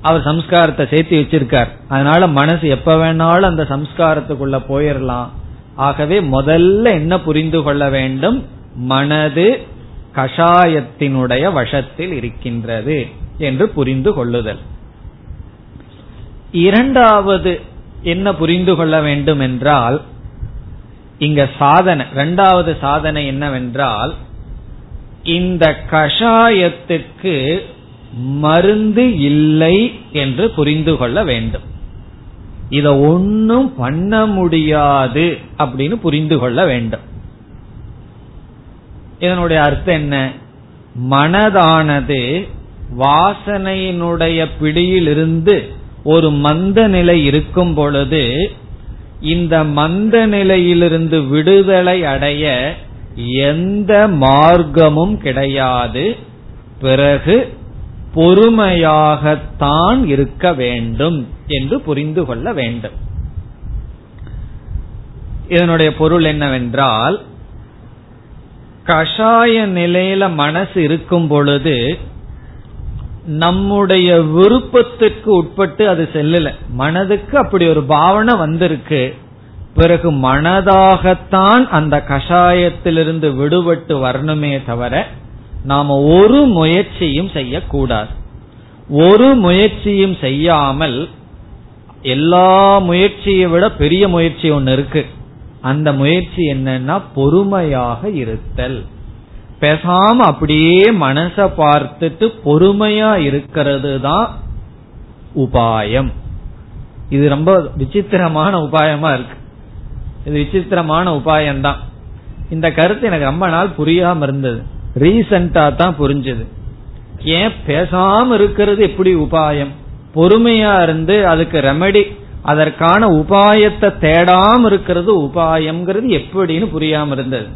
அவர் சம்ஸ்காரத்தை சேர்த்து வச்சிருக்கார். அதனால மனசு எப்ப வேணாலும் அந்த சம்ஸ்காரத்துக்குள்ள போயிடலாம். ஆகவே முதல்ல என்ன புரிந்து கொள்ள வேண்டும்? மனது கஷாயத்தினுடைய வசத்தில் இருக்கின்றது என்று புரிந்து கொள்ளுதல். இரண்டாவது என்ன புரிந்து கொள்ள வேண்டும் என்றால், இங்க சாதனை, இரண்டாவது சாதனை என்னவென்றால், இந்த கஷாயத்துக்கு மருந்து இல்லை என்று புரிந்து கொள்ள வேண்டும். இத ஒன்னும் பண்ண முடியாது அப்படின்னு புரிந்து கொள்ள வேண்டும். இதனுடைய அர்த்தம் என்ன? மனதானது வாசனையினுடைய பிடியிலிருந்து ஒரு மந்த நிலை இருக்கும் பொழுது இந்த மந்த நிலையிலிருந்து விடுதலை அடைய எந்த மார்க்கமும் கிடையாது. பிறகு பொறுமையாகத்தான் இருக்க வேண்டும் என்று புரிந்து கொள்ள வேண்டும். இதனுடைய பொருள் என்னவென்றால், கஷாய நிலையில மனசு இருக்கும் பொழுது நம்முடைய விருப்பத்துக்கு உட்பட்டு அது செல்லல, மனதுக்கு அப்படி ஒரு பாவனை வந்திருக்கு. பிறகு மனதாகத்தான் அந்த கஷாயத்திலிருந்து விடுபட்டு வரணுமே தவிர நாம ஒரு முயற்சியும் செய்யக்கூடாது. ஒரு முயற்சியும் செய்யாமல், எல்லா முயற்சியை விட பெரிய முயற்சி ஒன்னு இருக்கு. அந்த முயற்சி என்னன்னா பொறுமையாக இருத்தல். பேசாம அப்படியே மனச பார்த்துட்டு பொறுமையா இருக்கிறது தான் உபாயம். இது ரொம்ப விசித்திரமான உபாயமா இருக்கு. இது விசித்திரமான உபாயம்தான். இந்த கருத்து எனக்கு ரொம்ப நாள் புரியாம இருந்தது, ரீசண்டா தான் புரிஞ்சது. ஏன் பேசாம இருக்கிறது எப்படி உபாயம்? பொறுமையா இருந்து அதுக்கு ரெமெடி, அதற்கான உபாயத்தை தேடாம இருக்கிறது உபாயம்ங்கிறது எப்படின்னு புரியாம இருந்தது.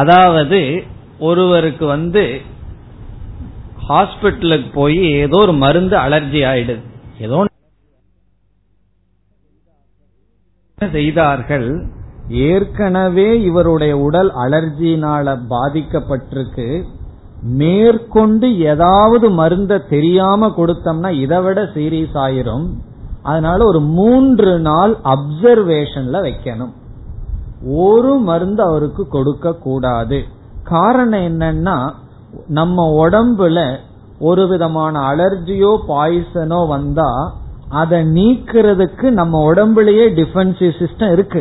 அதாவது ஒருவருக்கு ஹாஸ்பிட்டலுக்கு போய் ஏதோ ஒரு மருந்து அலர்ஜி ஆயிடுது, ஏதோ செய்தார்கள். ஏற்கனவே இவருடைய உடல் அலர்ஜினால பாதிக்கப்பட்டிருக்கு, மேற்கொண்டு ஏதாவது மருந்த தெரியாம கொடுத்தோம்னா இதை விட சீரியஸ் ஆயிரும். அதனால ஒரு 3 நாள் அப்சர்வேஷன்ல வைக்கணும், ஒரு மருந்து அவருக்கு கொடுக்க கூடாது. காரணம் என்னன்னா, நம்ம உடம்புல ஒரு விதமான அலர்ஜியோ பாய்சனோ வந்தா அதை நீக்கிறதுக்கு நம்ம உடம்புலயே டிஃபென்சிவ் சிஸ்டம் இருக்கு.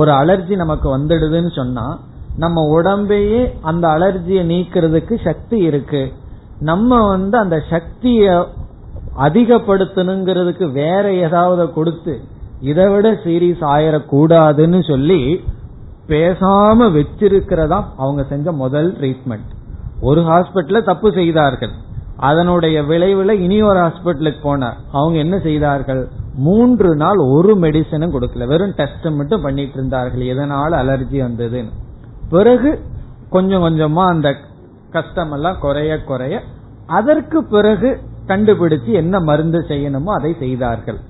ஒரு அலர்ஜி நமக்கு வந்துடுதுன்னு சொன்னா நம்ம உடம்பையே அந்த அலர்ஜியை நீக்கிறதுக்கு சக்தி இருக்கு. நம்ம அந்த சக்திய அதிகப்படுத்தணுங்கிறதுக்கு வேற ஏதாவது கொடுத்து இதை விட சீரியஸ் ஆயிடக்கூடாதுன்னு சொல்லி பேசாம வச்சிருக்கிறதா அவங்க செஞ்ச முதல் ட்ரீட்மெண்ட். ஒரு ஹாஸ்பிட்டல்ல தப்பு செய்தார்கள், அதனுடைய விளைவுல இனி ஒரு ஹாஸ்பிட்டலுக்கு போனார். அவங்க என்ன செய்தார்கள், 3 நாள் ஒரு மெடிசனும் கொடுக்கல, வெறும் டெஸ்ட் மட்டும் பண்ணிட்டு இருந்தார்கள், எதனால அலர்ஜி வந்ததுன்னு. பிறகு கொஞ்சம் கொஞ்சமா அந்த கஷ்டம் எல்லாம் குறைய குறைய அதற்கு பிறகு கண்டுபிடிச்சு என்ன மருந்து செய்யணுமோ அதை செய்தார்கள்.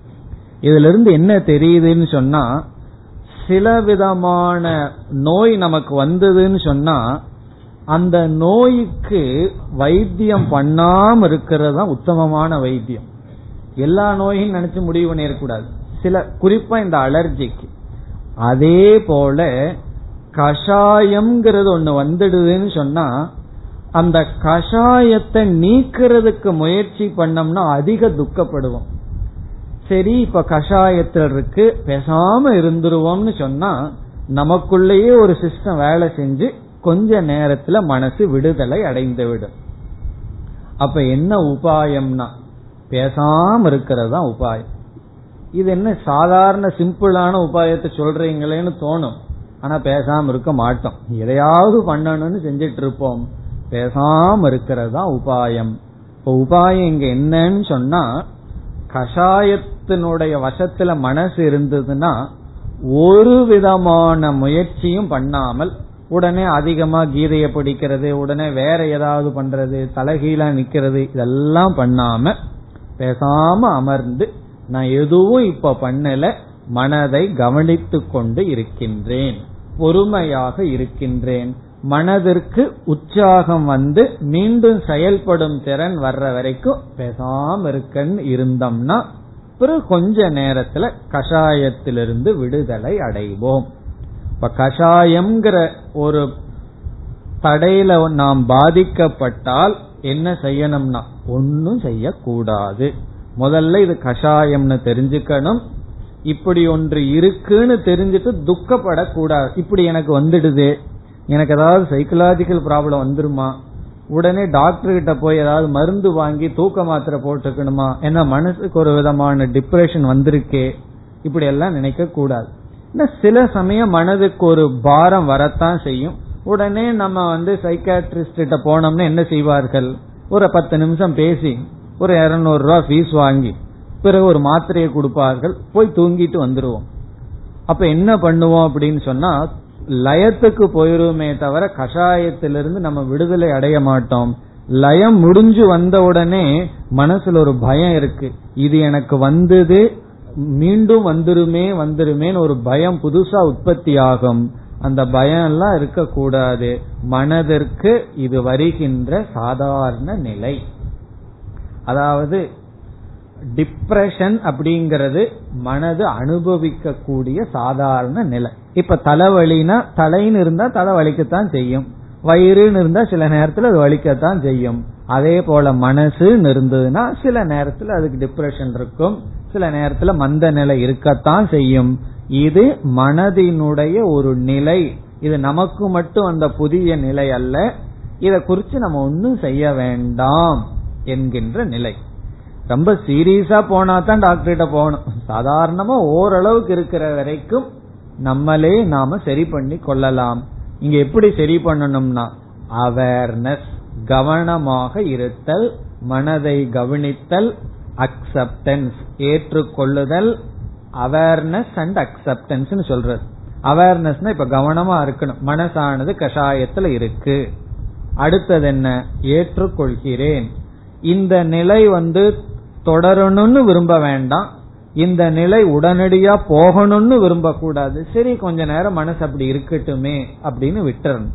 இதுல இருந்து என்ன தெரியுதுன்னு சொன்னா, சில விதமான நோய் நமக்கு வந்ததுன்னு சொன்னா அந்த நோய்க்கு வைத்தியம் பண்ணாம இருக்கிறது தான் உத்தமமான வைத்தியம். எல்லா நோயும் நினைச்சு முடிவு பண்ணிட கூடாது, சில குறிப்பா இந்த அலர்ஜிக்கு. அதே போல கஷாயம்ங்கிறது ஒண்ணு வந்துடுதுன்னு சொன்னா அந்த கஷாயத்தை நீக்கிறதுக்கு முயற்சி பண்ணோம்னா அதிக துக்கப்படுவோம். சரி, இப்ப கஷாயத்தில் இருக்கு பேசாம இருந்துருவோம்னு சொன்னா நமக்குள்ளேயே ஒரு சிஸ்டம் வேலை செஞ்சு கொஞ்ச நேரத்துல மனசு விடுதலை அடைந்து விடும். அப்ப என்ன உபாயம்னா பேசாம இருக்கிறது தான் உபாயம். இது என்ன சாதாரண சிம்பிளான உபாயத்தை சொல்றீங்களேன்னு தோணும், ஆனா பேசாம இருக்க மாட்டோம், எதையாவது பண்ணணும்னு செஞ்சிட்டு இருப்போம். பேசாம இருக்கிறது தான் உபாயம். இப்ப உபாயம் இங்க என்னன்னு சொன்னா, கஷாயத்தினுடைய வசத்துல மனசு இருந்ததுன்னா ஒரு விதமான முயற்சியும் பண்ணாமல் உடனே அதிகமா கீதையை படிக்கிறது, உடனே வேற ஏதாவது பண்றது, தலைகீழா நிக்கிறது, இதெல்லாம் பண்ணாம பேசாம அமர்ந்து நான் எதுவும் இப்ப பண்ணல, மனதை கவனித்துக் கொண்டு இருக்கின்றேன், பொறுமையாக இருக்கின்றேன். மனதிற்கு உற்சாகம் வந்து மீண்டும் செயல்படும் திறன் வர்ற வரைக்கும் பேசாம இருக்கன்னு இருந்தோம்னா பிறகு கொஞ்ச நேரத்துல கஷாயத்திலிருந்து விடுதலை அடைவோம். இப்ப கஷாயம்ங்கிற ஒரு தடையில நாம் பாதிக்கப்பட்டால் என்ன செய்யணும்னா ஒன்னும் செய்யக்கூடாது. முதல்ல இது கஷாயம்னு தெரிஞ்சுக்கணும். இப்படி ஒன்று இருக்குன்னு தெரிஞ்சுட்டு துக்கப்படக்கூடாது. இப்படி எனக்கு வந்துடுது, எனக்கு ஏதாவது சைக்கலாஜிக்கல் ப்ராப்ளம் வந்துருமா, உடனே டாக்டர் கிட்ட போய் ஏதாவது மருந்து வாங்கி தூக்க மாத்திரை போட்டுக்கணுமா, ஏன்னா மனசுக்கு ஒரு விதமான டிப்ரெஷன் வந்திருக்கே, இப்படி எல்லாம் நினைக்க கூடாது. சில சமயம் மனதுக்கு ஒரு பாரம் வரத்தான் செய்யும். உடனே நம்ம சைக்காட்ரிஸ்ட் கிட்ட போனோம்னா என்ன செய்வார்கள், ஒரு 10 நிமிஷம் பேசி ஒரு 200 ரூபா ஃபீஸ் வாங்கி பிறகு ஒரு மாத்திரையை கொடுப்பார்கள், போய் தூங்கிட்டு வந்துருவோம். அப்ப என்ன பண்ணுவோம் அப்படின்னு சொன்னா லயத்துக்கு போயிருமே தவிர கஷாயத்திலிருந்து நம்ம விடுதலை அடைய மாட்டோம். லயம் முடிஞ்சு வந்த உடனே மனசுல ஒரு பயம் இருக்கு, இது எனக்கு வந்தது மீண்டும் வந்துருமேன்னு ஒரு பயம் புதுசா உற்பத்தி ஆகும். அந்த பயம் எல்லாம் இருக்கக்கூடாது. மனதிற்கு இது வருகின்ற சாதாரண நிலை, அதாவது டிப்ரெஷன் அப்படிங்கிறது மனது அனுபவிக்க கூடிய சாதாரண நிலை. இப்ப தலைவலினா தலைன்னு இருந்தா தலை வலிக்கத்தான் செய்யும், வயிறுன்னு இருந்தா சில நேரத்துல அது வலிக்கத்தான் செய்யும். அதே போல மனசுன்னு இருந்ததுன்னா சில நேரத்துல அதுக்கு டிப்ரெஷன் இருக்கும், சில நேரத்துல மந்த நிலை இருக்கத்தான் செய்யும். இது மனதினுடைய ஒரு நிலை, இது நமக்கு மட்டும் அந்த புதிய நிலை அல்ல, இத குறித்து நம்ம ஒன்னும் செய்ய வேண்டாம் என்கின்ற நிலை. ரொம்ப சீரியஸா போனா தான் டாக்டர்கிட்ட போகணும், சாதாரணமா ஓரளவுக்கு இருக்கிற வரைக்கும் நம்மளே நாம சரி பண்ணி கொள்ளலாம். இங்க எப்படி சரி பண்ணணும்னா அவேர்னஸ், கவனமாக இருத்தல், மனதை கவனித்தல், அக்செப்டன்ஸ் ஏற்றுக்கொள்ளுதல், அவேர்னஸ் அண்ட் அக்செப்டன்ஸ் சொல்றது. அவேர்னஸ்னா இப்ப கவனமா இருக்கணும், மனசானது கஷாயத்துல இருக்கு. அடுத்தது என்ன, ஏற்றுக்கொள்கிறேன். இந்த நிலை தொடரணும்னு விரும்ப வேண்டாம், இந்த நிலை உடனடியா போகணும்னு விரும்ப கூடாது. சரி கொஞ்ச நேரம் மனசு அப்படி இருக்கட்டுமே அப்படின்னு விட்டுறணும்.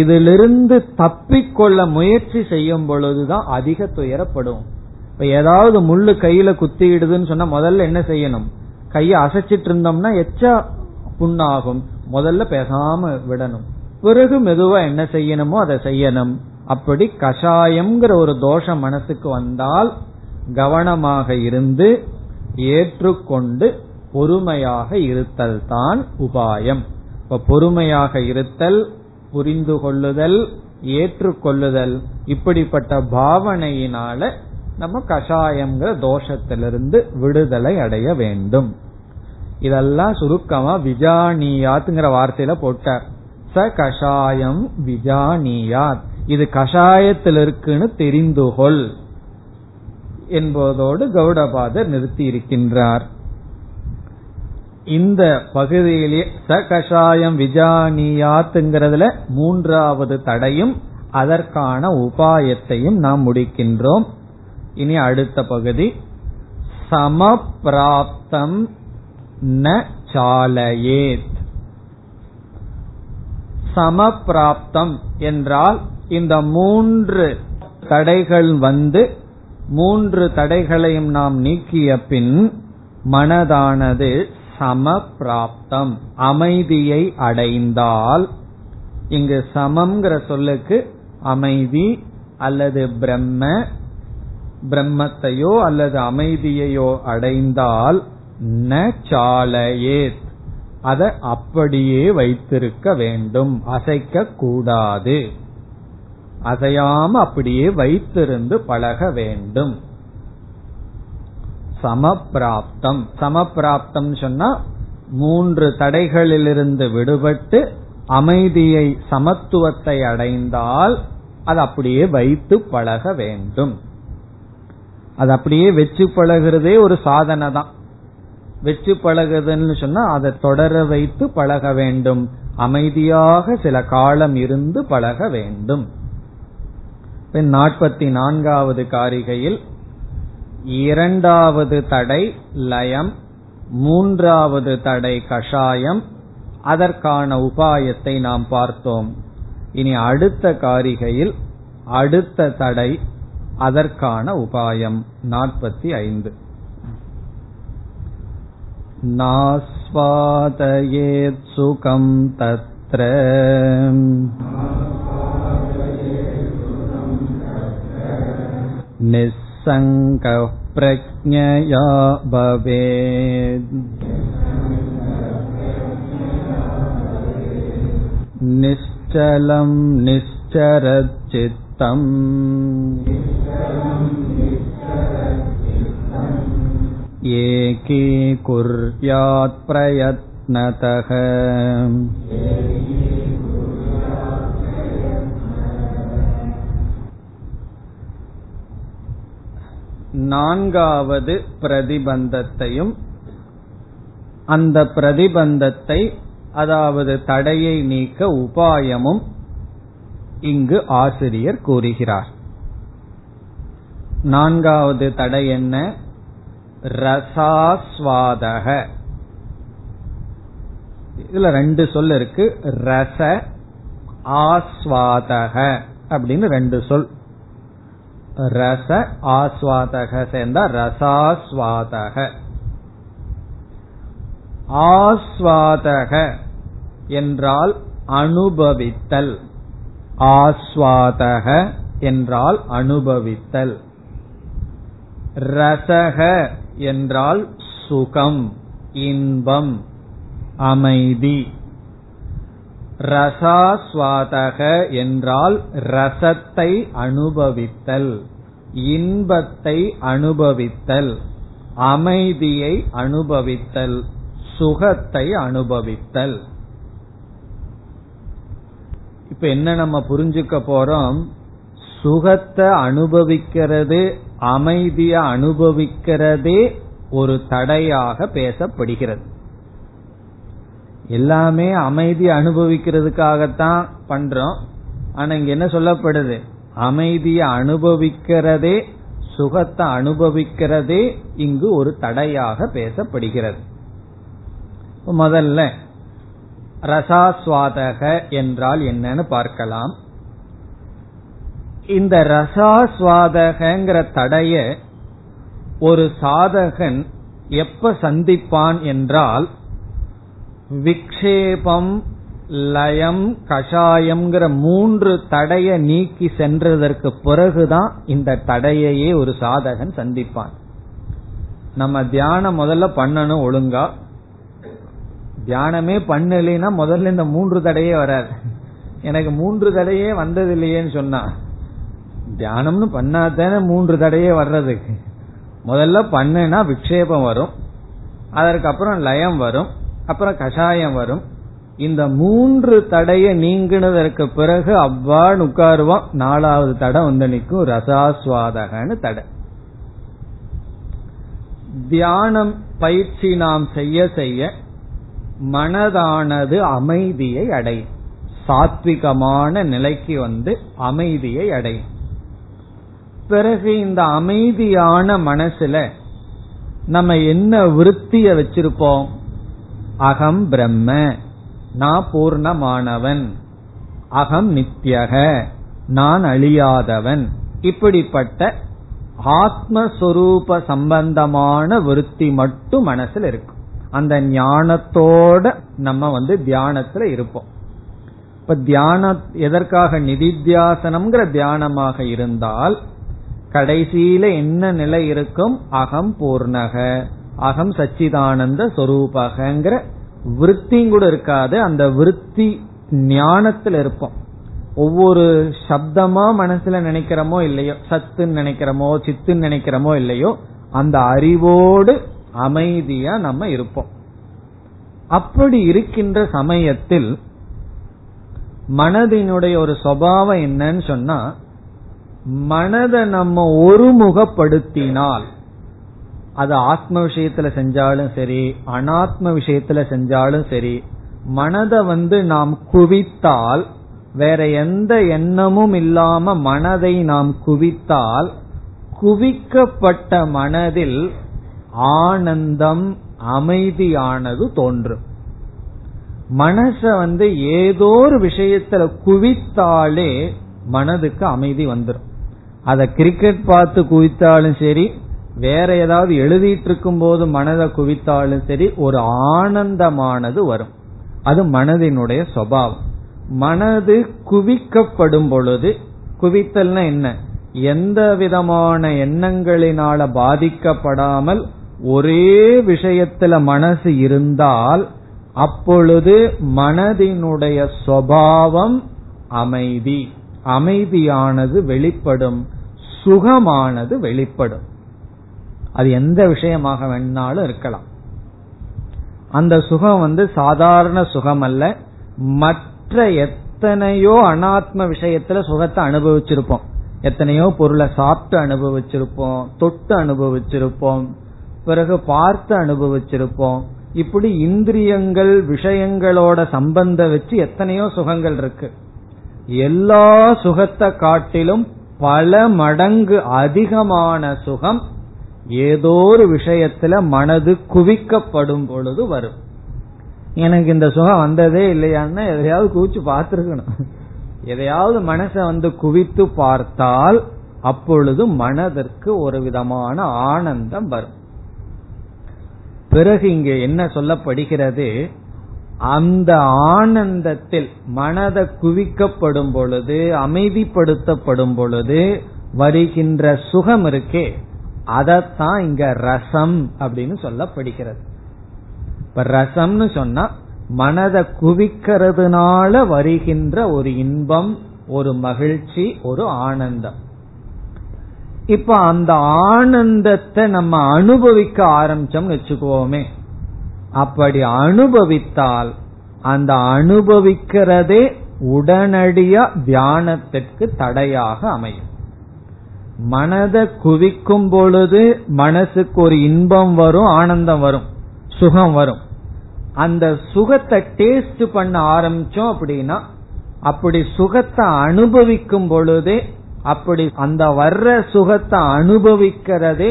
இதிலிருந்து தப்பிக்கொள்ள முயற்சி செய்யும் பொழுதுதான் அதிக துயரப்படும். இப்ப ஏதாவது முள்ளு கையில குத்திடுதுன்னு சொன்னா முதல்ல என்ன செய்யணும், கைய அசைச்சிட்டு இருந்தோம்னா எச்சா புண்ணாகும், முதல்ல பேசாம விடணும். பிறகு மெதுவா என்ன செய்யணுமோ அதை செய்யணும். அப்படி கஷாயம்ங்கிற ஒரு தோஷம் மனசுக்கு வந்தால் கவனமாக இருந்து ஏற்றுக்கொண்டு பொறுமையாக இருத்தல் தான் உபாயம். இப்ப பொறுமையாக இருத்தல், புரிந்து கொள்ளுதல், ஏற்றுக்கொள்ளுதல், இப்படிப்பட்ட பாவனையினால நம்ம கஷாயம்ங்கிற தோஷத்திலிருந்து விடுதலை அடைய வேண்டும். இதெல்லாம் சுருக்கமா விஜானியாத்ங்கிற வார்த்தையில போட்டார், ச கஷாயம் விஜானியாத், இது கஷாயத்தில் இருக்குன்னு தெரிந்துகொள் என்பதோடு கௌடபாதர் நிறுத்தி இருக்கின்றார். இந்த பகுதியிலே ச கஷாயம் விஜானியாத்ங்கிறதுல மூன்றாவது தடையும் அதற்கான உபாயத்தையும் நாம் முடிக்கின்றோம். இனி அடுத்த பகுதி சமப்பிராப்தம் ந சாலயேத். சமப்பிராப்தம் என்றால் இந்த மூன்று தடைகள் மூன்று தடைகளையும் நாம் நீக்கிய பின் மனதானது சமப்பிராப்தம் அமைதியை அடைந்தால், இங்கு சமம்ங்கிற சொல்லுக்கு அமைதி அல்லது பிரம்மத்தையோ அல்லது அமைதியையோ அடைந்தால் ந சாலயேத், அதை அப்படியே வைத்திருக்க வேண்டும், அசைக்க கூடாது, அசையாம அப்படியே வைத்திருந்து பழக வேண்டும். சமப்பிராப்தம், சமப்பிராப்தம் சொன்னா மூன்று தடைகளிலிருந்து விடுபட்டு அமைதியை சமத்துவத்தை அடைந்தால் அது அப்படியே வைத்து பழக வேண்டும். அது அப்படியே வச்சு பழகிறதே ஒரு சாதனை தான், வச்சு பழகுதுன்னு சொன்னா அதை தொடர வைத்து பழக வேண்டும், அமைதியாக சில காலம் இருந்து பழக வேண்டும். 44வது காரிகையில் இரண்டாவது தடை லயம், மூன்றாவது தடை கஷாயம், அதற்கான உபாயத்தை நாம் பார்த்தோம். இனி அடுத்த காரிகையில் அடுத்த தடை, அதற்கான உபாயம் 45. நாஸ்வாதயேத் சுகம் தத்ர நிஸ்ஸங்கः பிரக்ஞயா பவேத். நிஷ்சலம் நிஷ்சரத் சித்தம் ஏகீகுர்யாத் பிரயத்னதஹ. நான்காவது பிரதிபந்தத்தையும், அந்த பிரதிபந்தத்தை அதாவது தடையை நீக்க உபாயமும் இங்கு ஆசிரியர் கூறுகிறார். நான்காவது தடை என்ன, ரசாஸ்வாதக. இதுல ரெண்டு சொல் இருக்கு, ரச ஆஸ்வாதக அப்படின்னு ரெண்டு சொல். ரச ஆஸ்வாதக சேர்ந்தா ரசாஸ்வாதக. ஆஸ்வாதக என்றால் அனுபவித்தல், ஆஸ்வாதக என்றால் அனுபவித்தல். ரசக என்றால் சுகம், இன்பம், அமைதி. ரசாஸ்வாதக என்றால் ரசத்தை அனுபவித்தல், இன்பத்தை அனுபவித்தல், அமைதியை அனுபவித்தல், சுகத்தை அனுபவித்தல். இப்ப என்ன நம்ம புரிஞ்சுக்க போறோம்? சுகத்தை அனுபவிக்கிறது, அமைதிய அனுபவிக்கிறதே ஒரு தடையாக பேசப்படுகிறது. எல்லாமே அமைதி அனுபவிக்கிறதுக்காகத்தான் பண்றோம். ஆனா இங்க என்ன சொல்லப்படுது? அமைதியை அனுபவிக்கிறதே, சுகத்தை அனுபவிக்கிறதே இங்கு ஒரு தடையாக பேசப்படுகிறது. முதல்ல ரசாஸ்வாதக என்றால் என்னன்னு பார்க்கலாம். இந்த ரசாஸ்வாதகங்கிற தடைய ஒரு சாதகன் எப்ப சந்திப்பான் என்றால், விக்ஷேபம், லயம், கஷாயம்ங்கிற மூன்று தடையை நீக்கி சென்றதற்கு பிறகுதான் இந்த தடையையே ஒரு சாதகன் சந்திப்பான். நம்ம தியானம் முதல்ல பண்ணணும் ஒழுங்கா. தியானமே பண்ணலைன்னா முதல்ல இந்த மூன்று தடையே வராது. எனக்கு மூன்று தடையே வந்தது இல்லையேன்னு சொன்னா, தியானம்னு பண்ணாதானே மூன்று தடையே வர்றதுக்கு. முதல்ல பண்ணா விக்ஷேபம் வரும், அதற்கப்புறம் லயம் வரும், அப்புறம் கஷாயம் வரும். இந்த மூன்று தடைய நீங்கினதற்கு பிறகு அவ்வாறு உட்காருவோம், நாலாவது தடை வந்து நிற்கும், ரசாஸ்வாதகன்னு தடை. தியானம் பயிற்சி நாம் செய்ய செய்ய மனதானது அமைதியை அடையும், சாத்விகமான நிலைக்கு வந்து அமைதியை அடையும். பிறகு இந்த அமைதியான மனசுல நம்ம என்ன விருத்திய வச்சிருப்போம்? அகம் பிரம்ம, நான் பூர்ணமானவன், அகம் நித்யக, நான் அழியாதவன், இப்படிப்பட்ட ஆத்மஸ்வரூப சம்பந்தமான விருத்தி மட்டும் மனசுல இருக்கும். அந்த ஞானத்தோட நம்ம வந்து தியானத்துல இருப்போம். இப்ப தியானம் எதற்காக? நிதித்தியாசனம்ங்கிற தியானமாக இருந்தால் கடைசியில என்ன நிலை இருக்கும்? அகம் பூர்ணக, அகம் சச்சிதானந்த சொரூபகங்கிற விருத்தியும் கூட இருக்காது. அந்த விருத்தி ஞானத்துல இருப்போம். ஒவ்வொரு சப்தமா மனசுல நினைக்கிறோமோ இல்லையோ, சத்துன்னு நினைக்கிறோமோ சித்துன்னு நினைக்கிறோமோ இல்லையோ, அந்த அறிவோடு அமைதியா நம்ம இருப்போம். அப்படி இருக்கின்ற சமயத்தில் மனதினுடைய ஒரு சுபாவம் என்னன்னு சொன்னா, மனதை நம்ம ஒருமுகப்படுத்தினால், அது ஆத்ம விஷயத்துல செஞ்சாலும் சரி அனாத்ம விஷயத்துல செஞ்சாலும் சரி, மனதை வந்து நாம் குவித்தால், வேற எந்த எண்ணமும் இல்லாம மனதை நாம் குவித்தால், குவிக்கப்பட்ட மனதில் ஆனந்தம், அமைதியானது தோன்றும். மனச வந்து ஏதோ ஒரு விஷயத்துல குவித்தாலே மனதுக்கு அமைதி வந்துடும். அத கிரிக்கெட் பார்த்து குவித்தாலும் சரி, வேற ஏதாவது எழுதிட்டு இருக்கும் போது மனதை குவித்தாலும் சரி, ஒரு ஆனந்தமானது வரும். அது மனதினுடைய சுபாவம். மனது குவிக்கப்படும் பொழுது, குவித்தல்னா என்ன? எந்த விதமான எண்ணங்களினால பாதிக்கப்படாமல் ஒரே விஷயத்துல மனசு இருந்தால், அப்பொழுது மனதினுடைய சுபாவம் அமைதி, அமைதியானது வெளிப்படும், சுகமானது வெளிப்படும். அது எந்த விஷயமாக வேணாலும் இருக்கலாம். அந்த சுகம் வந்து சாதாரண சுகம் அல்ல. மற்ற எத்தனையோ அனாத்ம விஷயத்துல சுகத்தை அனுபவிச்சிருப்போம், எத்தனையோ பொருளை சாப்பிட்டு அனுபவிச்சிருப்போம், தொட்டு அனுபவிச்சிருப்போம், பிறகு பார்த்து அனுபவிச்சிருப்போம். இப்படி இந்திரியங்கள் விஷயங்களோட சம்பந்த வச்சு எத்தனையோ சுகங்கள் இருக்கு. எல்லா சுகத்தை காட்டிலும் பல மடங்கு அதிகமான சுகம் ஏதோ ஒரு விஷயத்துல மனது குவிக்கப்படும் பொழுது வரும். எனக்கு இந்த சுகம் வந்ததே இல்லையான்னா எதையாவது குவிச்சு பார்த்திருக்கணும். எதையாவது மனச வந்து குவித்து பார்த்தால் அப்பொழுது மனதிற்கு ஒரு விதமான ஆனந்தம் வரும். பிறகு இங்கே என்ன சொல்லப்படுகிறது, அந்த ஆனந்தத்தில் மனதை குவிக்கப்படும் பொழுது, அமைதிப்படுத்தப்படும் பொழுது வருகின்ற சுகம் இருக்கே, அதத்தான் இங்க ரசம் அப்படின்னு சொல்லப்படுகிறது. இப்ப ரசம்னு சொன்னா மனதை குவிக்கிறதுனால வருகின்ற ஒரு இன்பம், ஒரு மகிழ்ச்சி, ஒரு ஆனந்தம். இப்ப அந்த ஆனந்தத்தை நம்ம அனுபவிக்க ஆரம்பிச்சோம்னு வச்சுக்கோமே, அப்படி அனுபவித்தால் அந்த அனுபவிக்கிறதே உடனடியா தியானத்திற்கு தடையாக அமையும். மனதை குவிக்கும் பொழுது மனசுக்கு ஒரு இன்பம் வரும், ஆனந்தம் வரும், சுகம் வரும். அந்த சுகத்தை டேஸ்ட் பண்ண ஆரம்பிச்சோம் அப்படின்னா, அப்படி சுகத்தை அனுபவிக்கும் பொழுதே, அப்படி அந்த வர்ற சுகத்தை அனுபவிக்கிறதே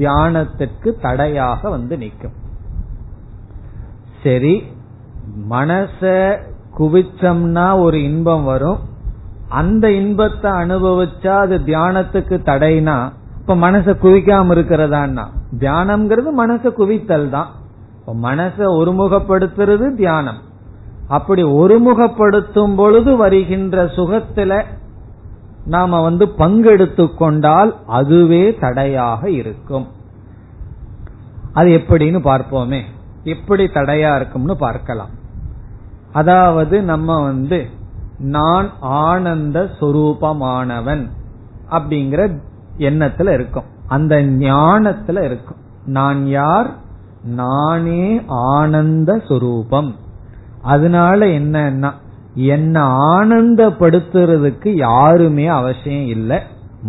தியானத்திற்கு தடையாக வந்து நிற்கும். சரி, மனச குவிச்சம்னா ஒரு இன்பம் வரும், அந்த இன்பத்தை அனுபவிச்சா அது தியானத்துக்கு தடைனா, இப்ப மனச குவிக்காம இருக்கிறதான்னா, தியானம்ங்கிறது மனச குவித்தல் தான். இப்ப மனச ஒருமுகப்படுத்துறது தியானம். அப்படி ஒருமுகப்படுத்தும் பொழுது வருகின்ற சுகத்துல நாம பங்கெடுத்து கொண்டால் அதுவே தடையாக இருக்கும். அது எப்படின்னு பார்ப்போமே, எப்படி தடையா இருக்கும்னு பார்க்கலாம். அதாவது நம்ம நான் ஆனந்த சொரூபமானவன் அப்படிங்கிற எண்ணத்துல இருக்கும், அந்த ஞானத்துல இருக்கும். நான் யார்? நானே ஆனந்த சொரூபம். அதனால என்னன்னா, என்ன ஆனந்தப்படுத்துறதுக்கு யாருமே அவசியம் இல்லை,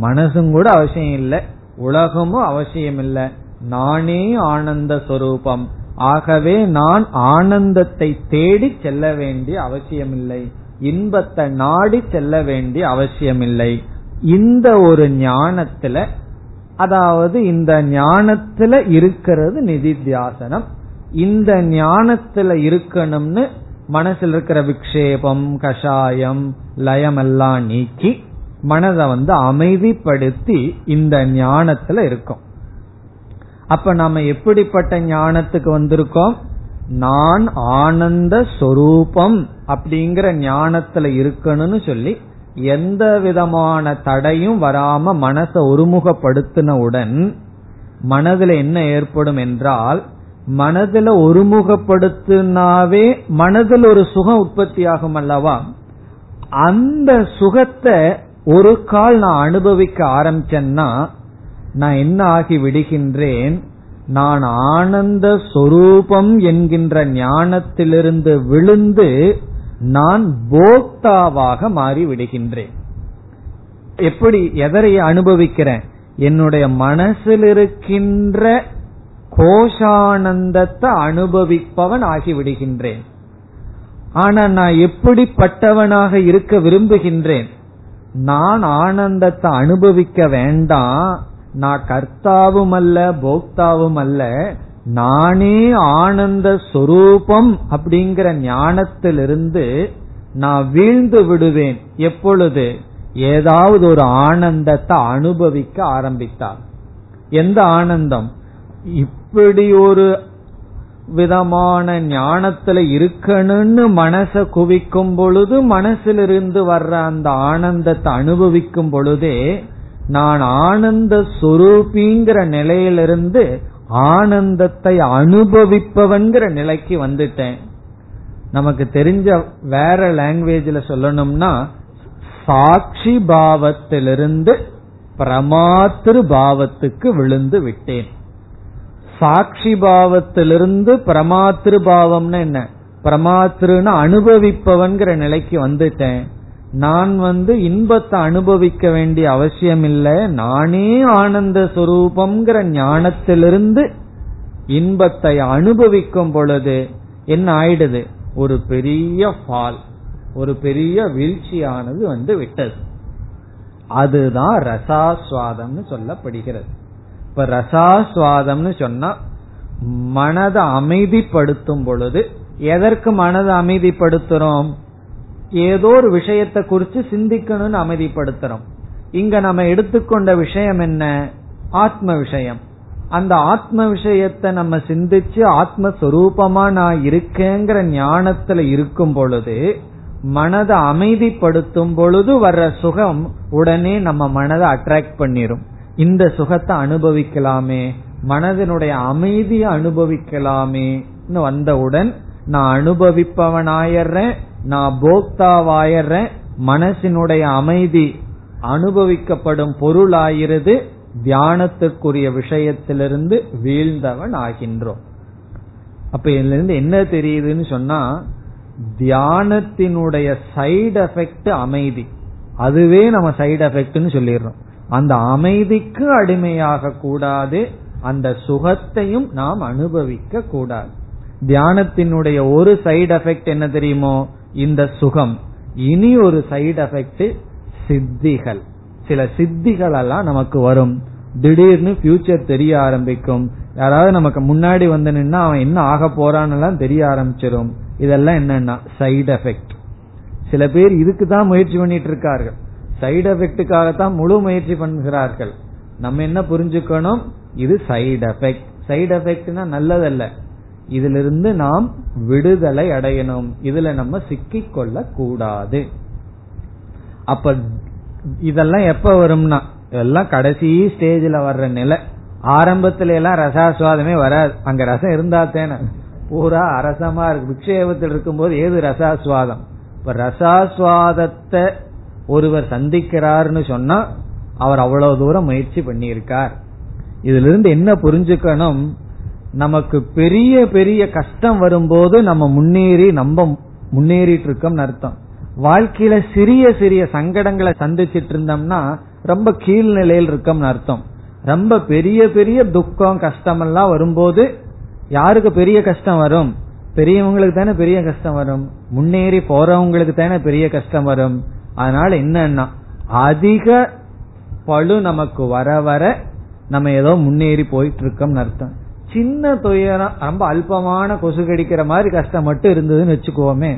மனசும் கூட அவசியம் இல்லை, உலகமும் அவசியம் இல்லை, நானே ஆனந்த சொரூபம். ஆகவே நான் ஆனந்தத்தை தேடி செல்ல வேண்டிய அவசியமில்லை, இன்பத்தை நாடி செல்ல வேண்டிய அவசியமில்லை. இந்த ஒரு ஞானத்துல, அதாவது இந்த ஞானத்துல இருக்கிறது நிதித்தியாசனம். இந்த ஞானத்துல இருக்கணும்னு மனசில் இருக்கிற விக்ஷேபம், கஷாயம், லயம் எல்லாம் நீக்கி மனதை அமைதிப்படுத்தி இந்த ஞானத்துல இருக்கும். அப்ப நாம எப்படிப்பட்ட ஞானத்துக்கு வந்திருக்கோம்? நான் ஆனந்த சொரூபம் அப்படிங்கிற ஞானத்துல இருக்கணும்னு சொல்லி, எந்த விதமான தடையும் வராம மனசை ஒருமுகப்படுத்தினவுடன் மனதுல என்ன ஏற்படும் என்றால், மனதுல ஒருமுகப்படுத்தினாவே மனதில் ஒரு சுகம் உற்பத்தி ஆகும் அல்லவா? அந்த சுகத்தை ஒரு கால் நான் அனுபவிக்க ஆரம்பிச்சேன்னா நான் என்ன ஆகி விடுகின்றேன்? நான் ஆனந்த சொரூபம் என்கின்ற ஞானத்திலிருந்து விழுந்து நான் போக்தாவாக மாறி விடுகின்றேன். எப்படி, எதரை அனுபவிக்கிறேன்? என்னுடைய மனசில் இருக்கின்ற கோஷானந்தத்தை அனுபவிப்பவன் ஆகிவிடுகின்றேன். ஆனா நான் எப்படிப்பட்டவனாக இருக்க விரும்புகின்றேன்? நான் ஆனந்தத்தை அனுபவிக்க வேண்டாம், நான் கர்த்தாவும் அல்ல, போக்தாவும் அல்ல, நானே ஆனந்த சொரூபம் அப்படிங்கிற ஞானத்திலிருந்து நான் வீழ்ந்து விடுவேன். எப்பொழுது? ஏதாவது ஒரு ஆனந்தத்தை அனுபவிக்க ஆரம்பித்தார். எந்த ஆனந்தம்? இப்படி ஒரு விதமான ஞானத்துல இருக்கணும்னு மனச குவிக்கும் பொழுது மனசிலிருந்து வர்ற அந்த ஆனந்தத்தை அனுபவிக்கும் பொழுதே நான் ஆனந்த சொரூபிங்கிற நிலையிலிருந்து ஆனந்தத்தை அனுபவிப்பவன்கிற நிலைக்கு வந்துட்டேன். நமக்கு தெரிஞ்ச வேற லாங்குவேஜ்ல சொல்லணும்னா, சாட்சி பாவத்திலிருந்து பிரமாத்திரு பாவத்துக்கு விழுந்து விட்டேன். சாட்சி பாவத்திலிருந்து பிரமாத்திரு பாவம்னா என்ன? பிரமாத்திருன்னு அனுபவிப்பவன்கிற நிலைக்கு வந்துட்டேன். நான் இன்பத்தை அனுபவிக்க வேண்டிய அவசியம் இல்லை, நானே ஆனந்த சொரூபம்ங்கிற ஞானத்திலிருந்து இன்பத்தை அனுபவிக்கும் பொழுது என்ன ஆயிடுது? ஒரு பெரிய ஃபால், ஒரு பெரிய வீழ்ச்சியானது விட்டது. அதுதான் ரசாஸ்வாதம்னு சொல்லப்படுகிறது. இப்ப ரசாஸ்வாதம்னு சொன்னா மனதை அமைதிப்படுத்தும் பொழுது, எதற்கு மனதை அமைதிப்படுத்துறோம்? ஏதோ ஒரு விஷயத்தை குறித்து சிந்திக்கணும்னு அமைதிப்படுத்துறோம். இங்க நம்ம எடுத்துக்கொண்ட விஷயம் என்ன? ஆத்ம விஷயம். அந்த ஆத்ம விஷயத்தை நம்ம சிந்திச்சு ஆத்மஸ்வரூபமா நான் இருக்கேங்கிற ஞானத்துல இருக்கும் பொழுது, மனதை அமைதிப்படுத்தும் பொழுது வர்ற சுகம் உடனே நம்ம மனதை அட்ராக்ட் பண்ணிரும். இந்த சுகத்தை அனுபவிக்கலாமே, மனதினுடைய அமைதியை அனுபவிக்கலாமே வந்தவுடன் நான் அனுபவிப்பவனாயறேன், நான் போக்தாவாயறேன், மனசினுடைய அமைதி அனுபவிக்கப்படும் பொருளாயிருது, தியானத்துக்குரிய விஷயத்திலிருந்து வீழ்ந்தவன் ஆகின்றோம். அப்ப இதுல இருந்து என்ன தெரியுதுன்னு சொன்னா, தியானத்தினுடைய சைடு எஃபெக்ட் அமைதி, அதுவே நம்ம சைடு எஃபெக்ட்னு சொல்லிடுறோம். அந்த அமைதிக்கு அடிமையாக கூடாது, அந்த சுகத்தையும் நாம் அனுபவிக்க கூடாது. தியானத்தினுடைய ஒரு சைடு எஃபெக்ட் என்ன தெரியுமோ, இந்த சுகம். இனி ஒரு சைடு எஃபெக்ட் சித்திகள். சில சித்திகள் எல்லாம் நமக்கு வரும், திடீர்னு ஃபியூச்சர் தெரிய ஆரம்பிக்கும். யாராவது நமக்கு முன்னாடி வந்து நின்னா அவன் என்ன ஆக போறான்னு தெரிய ஆரம்பிச்சிடும். இதெல்லாம் என்னன்னா சைடு எஃபெக்ட். சில பேர் இதுக்கு தான் முயற்சி பண்ணிட்டு இருக்கார்கள், சைடு எஃபெக்டுக்காகத்தான் முழு முயற்சி பண்ணுகிறார்கள். நம்ம என்ன புரிஞ்சுக்கணும், இது சைடு எஃபெக்ட். சைடு எஃபெக்ட்னா நல்லதல்ல, இதிலிருந்து நாம் விடுதலை அடையணும், இதுல நம்ம சிக்கிக் கொள்ள கூடாது. அப்ப இதெல்லாம் எப்ப வரும்னா, இதெல்லாம் கடைசி ஸ்டேஜ்ல வர்ற நிலை. ஆரம்பத்துல எல்லாம் ரசாஸ்வாதமே வராது, அங்க ரசம் இருந்தாத்தேன பூரா அரசமா இருக்கு. விக்ஷேபத்தில் இருக்கும் போது ஏது ரசாஸ்வாதம். இப்ப ரசாஸ்வாதத்தை ஒருவர் சந்திக்கிறார்னு சொன்னா அவர் அவ்வளவு தூரம் முயற்சி பண்ணியிருக்கார். இதுல இருந்து என்ன புரிஞ்சுக்கணும், நமக்கு பெரிய பெரிய கஷ்டம் வரும்போது நம்ம முன்னேறி நம்ம முன்னேறிட்டு இருக்கோம்னு அர்த்தம். வாழ்க்கையில சிறிய சிறிய சங்கடங்களை சந்திச்சிட்டு இருந்தோம்னா ரொம்ப கீழ்நிலையில் இருக்கோம்னு அர்த்தம். ரொம்ப பெரிய பெரிய துக்கம் கஷ்டம் எல்லாம் வரும்போது யாருக்கு பெரிய கஷ்டம் வரும்? பெரியவங்களுக்கு தானே பெரிய கஷ்டம் வரும், முன்னேறி போறவங்களுக்கு தானே பெரிய கஷ்டம் வரும். அதனால என்னன்னா, அதிக பழு நமக்கு வர வர நம்ம ஏதோ முன்னேறி போயிட்டு இருக்கோம்னு அர்த்தம். சின்ன துயரம், ரொம்ப அல்பமான கொசு கடிக்கிற மாதிரி கஷ்டம் மட்டும் இருந்ததுன்னு வச்சுக்கோமே,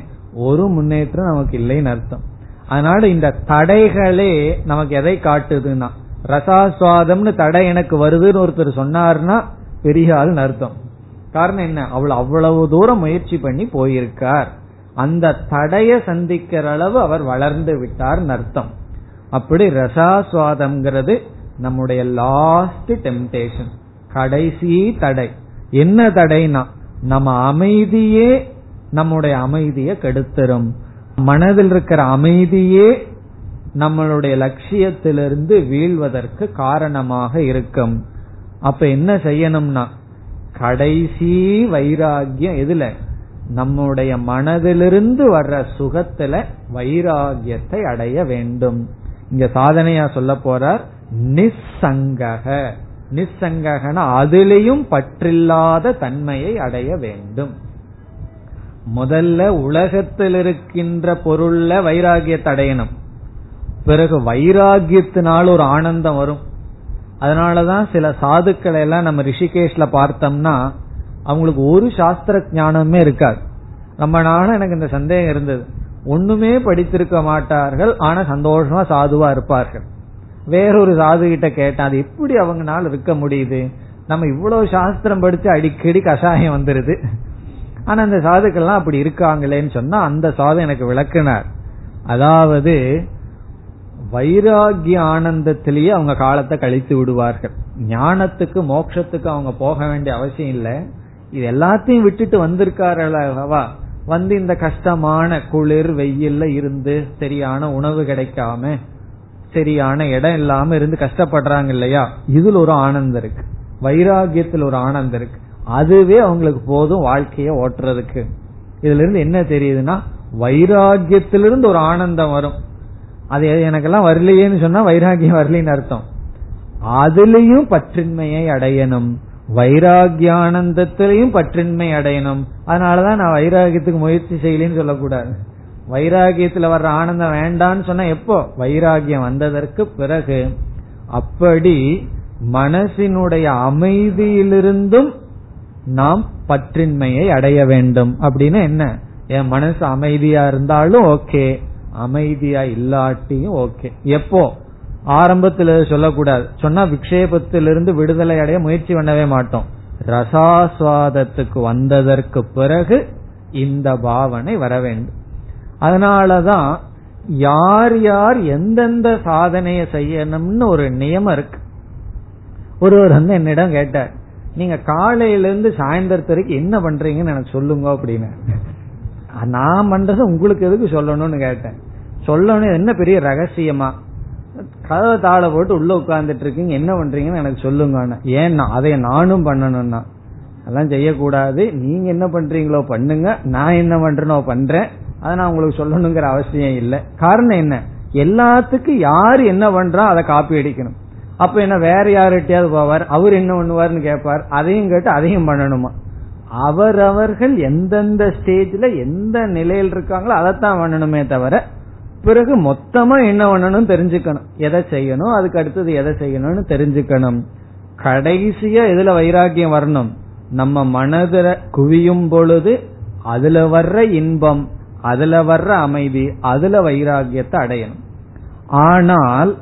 ஒரு முன்னேற்றம் நமக்கு இல்லைன்னு அர்த்தம். அதனால இந்த தடைகளே நமக்கு எதை காட்டுதுன்னா, ரசாஸ்வாதம்னு தடை எனக்கு வருதுன்னு ஒருத்தர் சொன்னார்னா பெரிய ஆளுன்னு அர்த்தம். காரணம் என்ன, அவ்வளவு தூரம் முயற்சி பண்ணி போயிருக்கார், அந்த தடையை சந்திக்கிற அளவு அவர் வளர்ந்து விட்டார்னு அர்த்தம். அப்படி ரசாஸ்வாதம்ங்கிறது நம்முடைய லாஸ்ட் டெம்டேஷன், கடைசி தடை. என்ன தடைனா, நம்ம அமைதியே நம்முடைய அமைதியை கெடுத்துரும். மனதில் இருக்கிற அமைதியே நம்மளுடைய லட்சியத்திலிருந்து வீழ்வதற்கு காரணமாக இருக்கும். அப்ப என்ன செய்யணும்னா, கடைசி வைராகியம் எதுல, நம்முடைய மனதிலிருந்து வர்ற சுகத்துல வைராகியத்தை அடைய வேண்டும். இங்க சாதனையா சொல்ல போறார் நிசங்கக. நிசங்ககன அதிலையும் பற்றில்லாத தன்மையை அடைய வேண்டும். முதல்ல உலகத்தில் இருக்கின்ற பொருள்ல வைராகியத்தை அடையணும், பிறகு வைராகியத்தினால் ஒரு ஆனந்தம் வரும். அதனாலதான் சில சாதுக்களை எல்லாம் நம்ம ரிஷிகேஷ்ல பார்த்தோம்னா அவங்களுக்கு ஒரு சாஸ்திர ஞானமே இருக்காது. ரொம்ப நாளா எனக்கு இந்த சந்தேகம் இருந்தது, ஒண்ணுமே படித்திருக்க மாட்டார்கள், ஆனா சந்தோஷமா சாதுவா இருப்பார்கள். வேறொரு சாது கிட்ட கேட்டேன், அது எப்படி அவங்கனால இருக்க முடியுது, நம்ம இவ்வளவு சாஸ்திரம் படிச்சு அடிக்கடி கஷாயம் வந்துருது, ஆனா அந்த சாதுக்கள்லாம் அப்படி இருக்காங்களேன்னு சொன்னா அந்த சாது எனக்கு விளக்குனார். அதாவது வைராகிய ஆனந்தத்திலேயே அவங்க காலத்தை கழித்து விடுவார்கள். ஞானத்துக்கு மோட்சத்துக்கு அவங்க போக வேண்டிய அவசியம் இல்லை. இது எல்லாத்தையும் விட்டுட்டு வந்திருக்காரவா, வந்து இந்த கஷ்டமான குளிர் வெயில்ல இருந்து, சரியான உணவு கிடைக்காம, சரியான இடம் இல்லாம இருந்து கஷ்டப்படுறாங்க இல்லையா, இதுல ஒரு ஆனந்தம் இருக்கு, வைராகியத்துல ஒரு ஆனந்தம் இருக்கு. அதுவே அவங்களுக்கு போதும் வாழ்க்கைய ஓட்டுறதுக்கு. இதுல இருந்து என்ன தெரியுதுன்னா, வைராகியத்திலிருந்து ஒரு ஆனந்தம் வரும். அது எனக்கெல்லாம் வரலையேன்னு சொன்னா வைராகியம் வரலின்னு அர்த்தம். அதுலயும் பற்றின்மையை அடையணும், வைராகிய ஆனந்தத்திலையும் பற்றின்மை அடையணும். அதனாலதான் நான் வைராகியத்துக்கு முயற்சி செய்யலன்னு சொல்லக்கூடாது. வைராகியத்துல வர்ற ஆனந்தம் வேண்டான்னு சொன்னா எப்போ, வைராகியம் வந்ததற்கு பிறகு. அப்படி மனசினுடைய அமைதியிலிருந்தும் நாம் பற்றின்மையை அடைய வேண்டும். அப்படின்னா என்ன, என் மனசு அமைதியா இருந்தாலும் ஓகே, அமைதியா இல்லாட்டியும் ஓகே. எப்போ ஆரம்பத்தில் சொல்லக்கூடாது, சொன்னா விக்ஷேபத்திலிருந்து விடுதலை அடைய முயற்சி பண்ணவே மாட்டோம். ரசாஸ்வாதத்துக்கு வந்ததற்கு பிறகு இந்த பாவனை வர வேண்டும். அதனாலதான் யார் யார் எந்தெந்த சாதனையை செய்யணும்னு ஒரு நியமம் இருக்கு. ஒருவர் வந்து என்னிடம் கேட்டார், நீங்க காலையிலிருந்து சாயந்தரத்து வரைக்கும் என்ன பண்றீங்கன்னு எனக்கு சொல்லுங்க அப்படின்னு. நான் பண்றது உங்களுக்கு எதுக்கு சொல்லணும்னு கேட்டேன். சொல்லணும் என்ன பெரிய ரகசியமா? கதவை தாழ போட்டு உள்ள உட்கார்ந்துட்டு இருக்கீங்க, என்ன பண்றீங்கன்னு எனக்கு சொல்லுங்க. ஏன்னா அதை நானும் பண்ணணும்னா அதெல்லாம் செய்யக்கூடாது. நீங்க என்ன பண்றீங்களோ பண்ணுங்க, நான் என்ன பண்றேனோ பண்றேன், அதை நான் உங்களுக்கு சொல்லணுங்கிற அவசியம் இல்லை. காரணம் என்ன? எல்லாத்துக்கும் யாரு என்ன பண்றா அதை காப்பி அடிக்கணும். அப்ப என்ன வேற யார்கிட்டயாவது போவார், அவர் என்ன பண்ணுவார்னு கேட்பார், அதையும் கேட்டு அதையும் பண்ணணுமா? அவரவர்கள் எந்தெந்த ஸ்டேஜ்ல எந்த நிலையில் இருக்காங்களோ அதைத்தான் பண்ணணுமே தவிர பிறகு மொத்தமா என்ன பண்ணணும் தெரிஞ்சுக்கணும், எதை செய்யணும், அதுக்கு அடுத்தது எதை செய்யணும்னு தெரிஞ்சுக்கணும். கடைசியா இதுல வைராக்கியம் வரணும். நம்ம மனதில குவியும் பொழுது அதுல வர்ற இன்பம், அதுல வர்ற அமைதி, அதுல வைராக்கியத்தை அடையணும். ஆனால்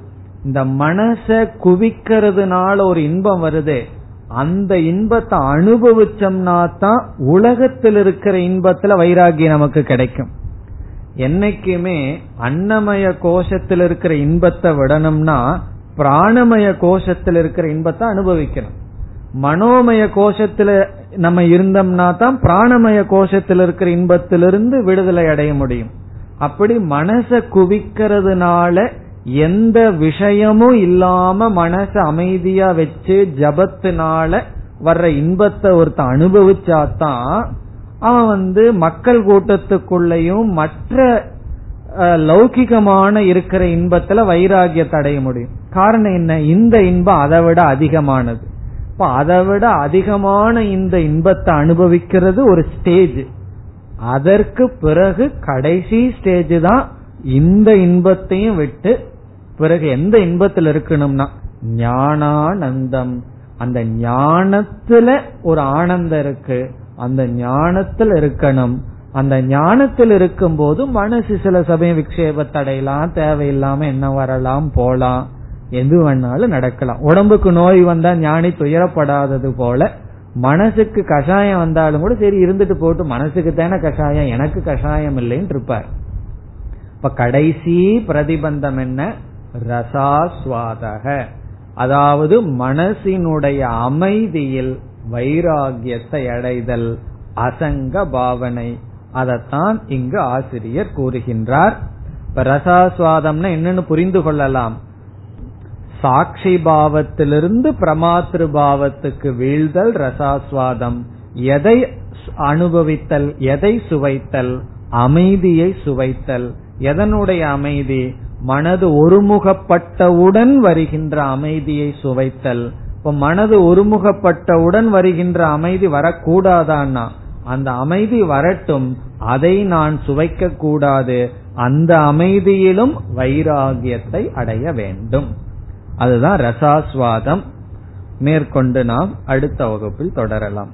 இந்த மனச குவிக்கிறதுனால ஒரு இன்பம் வருது, அந்த இன்பத்தை அனுபவிச்சோம்னா தான் உலகத்தில் இருக்கிற இன்பத்துல வைராக்கியம் நமக்கு கிடைக்கும். என்னைக்குமே அன்னமய கோஷத்தில் இருக்கிற இன்பத்தை விடணும்னா பிராணமய கோஷத்தில் இருக்கிற இன்பத்தை அனுபவிக்கணும். மனோமய கோஷத்துல நம்ம இருந்தோம்னா தான் பிராணமய கோஷத்தில் இருக்கிற இன்பத்திலிருந்து விடுதலை அடைய முடியும். அப்படி மனச குவிக்கிறதுனால எந்த விஷயமும் இல்லாம மனச அமைதியா வச்சு ஜபத்தினால வர்ற இன்பத்தை ஒருத்தன் அனுபவிச்சாதான் அவன் வந்து மக்கள் கூட்டத்துக்குள்ளயும் மற்ற லௌகிகமான இருக்கிற இன்பத்துல வைராகியத்தை அடைய முடியும். காரணம் என்ன? இந்த இன்பம் அதை விட அதிகமானது. இப்ப அதை விட அதிகமான இந்த இன்பத்தை அனுபவிக்கிறது ஒரு ஸ்டேஜ். அதற்கு பிறகு கடைசி ஸ்டேஜ் தான் இந்த இன்பத்தையும் விட்டு பிறகு எந்த இன்பத்தில் இருக்கணும்னா ஞானானந்தம். அந்த ஞானத்துல ஒரு ஆனந்தம் இருக்கு, அந்த ஞானத்தில் இருக்கணும். அந்த ஞானத்தில் இருக்கும் போது மனசு சில சமயம் விக்ஷேபத்தை அடையலாம், தேவையில்லாம என்ன வரலாம் போலாம், எது வேணாலும் நடக்கலாம். உடம்புக்கு நோய் வந்தா ஞானி துயரப்படாதது போல மனசுக்கு கஷாயம் வந்தாலும் கூட சரி இருந்துட்டு போட்டு, மனசுக்கு தானே கஷாயம், எனக்கு கஷாயம் இல்லைன்னு இருப்பார். இப்ப கடைசி பிரதிபந்தம் என்ன? ரசாஸ்வாதக, அதாவது மனசினுடைய அமைதியில் வைராகியத்தை அடைதல், அசங்க பாவனை. அதத்தான் இங்கு ஆசிரியர் கூறுகின்றார். ரசாஸ்வாதம்னா என்னன்னு புரிந்து கொள்ளலாம். சாட்சி பாவத்திலிருந்து பிரமாத்ரு பாவத்துக்கு வீழ்தல் ரசாஸ்வாதம். எதை அனுபவித்தல், எதை சுவைத்தல்? அமைதியை சுவைத்தல். எதனுடைய அமைதி? மனது ஒருமுகப்பட்டவுடன் வருகின்ற அமைதியை சுவைத்தல். இப்ப மனது ஒருமுகப்பட்டவுடன் வருகின்ற அமைதி வரக்கூடாதான்னா அந்த அமைதி வரட்டும், அதை நான் சுவைக்க கூடாது. அந்த அமைதியிலும் வைராகியத்தை அடைய வேண்டும். அதுதான் ரசாஸ்வாதம். மேற்கொண்டு நாம் அடுத்த வகுப்பில் தொடரலாம்.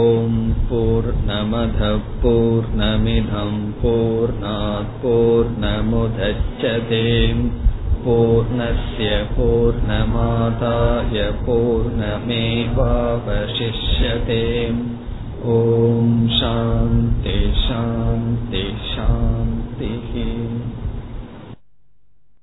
ஓம் பூர்ணமதః பூர்ணமிதம் பூர்ணாத் பூர்ணமுதச்யதே பூர்ணஸ்ய பூர்ணமாதாய பூர்ணமேவாவசிஷ்யதே. ஓம் சாந்தி சாந்தி சாந்தி.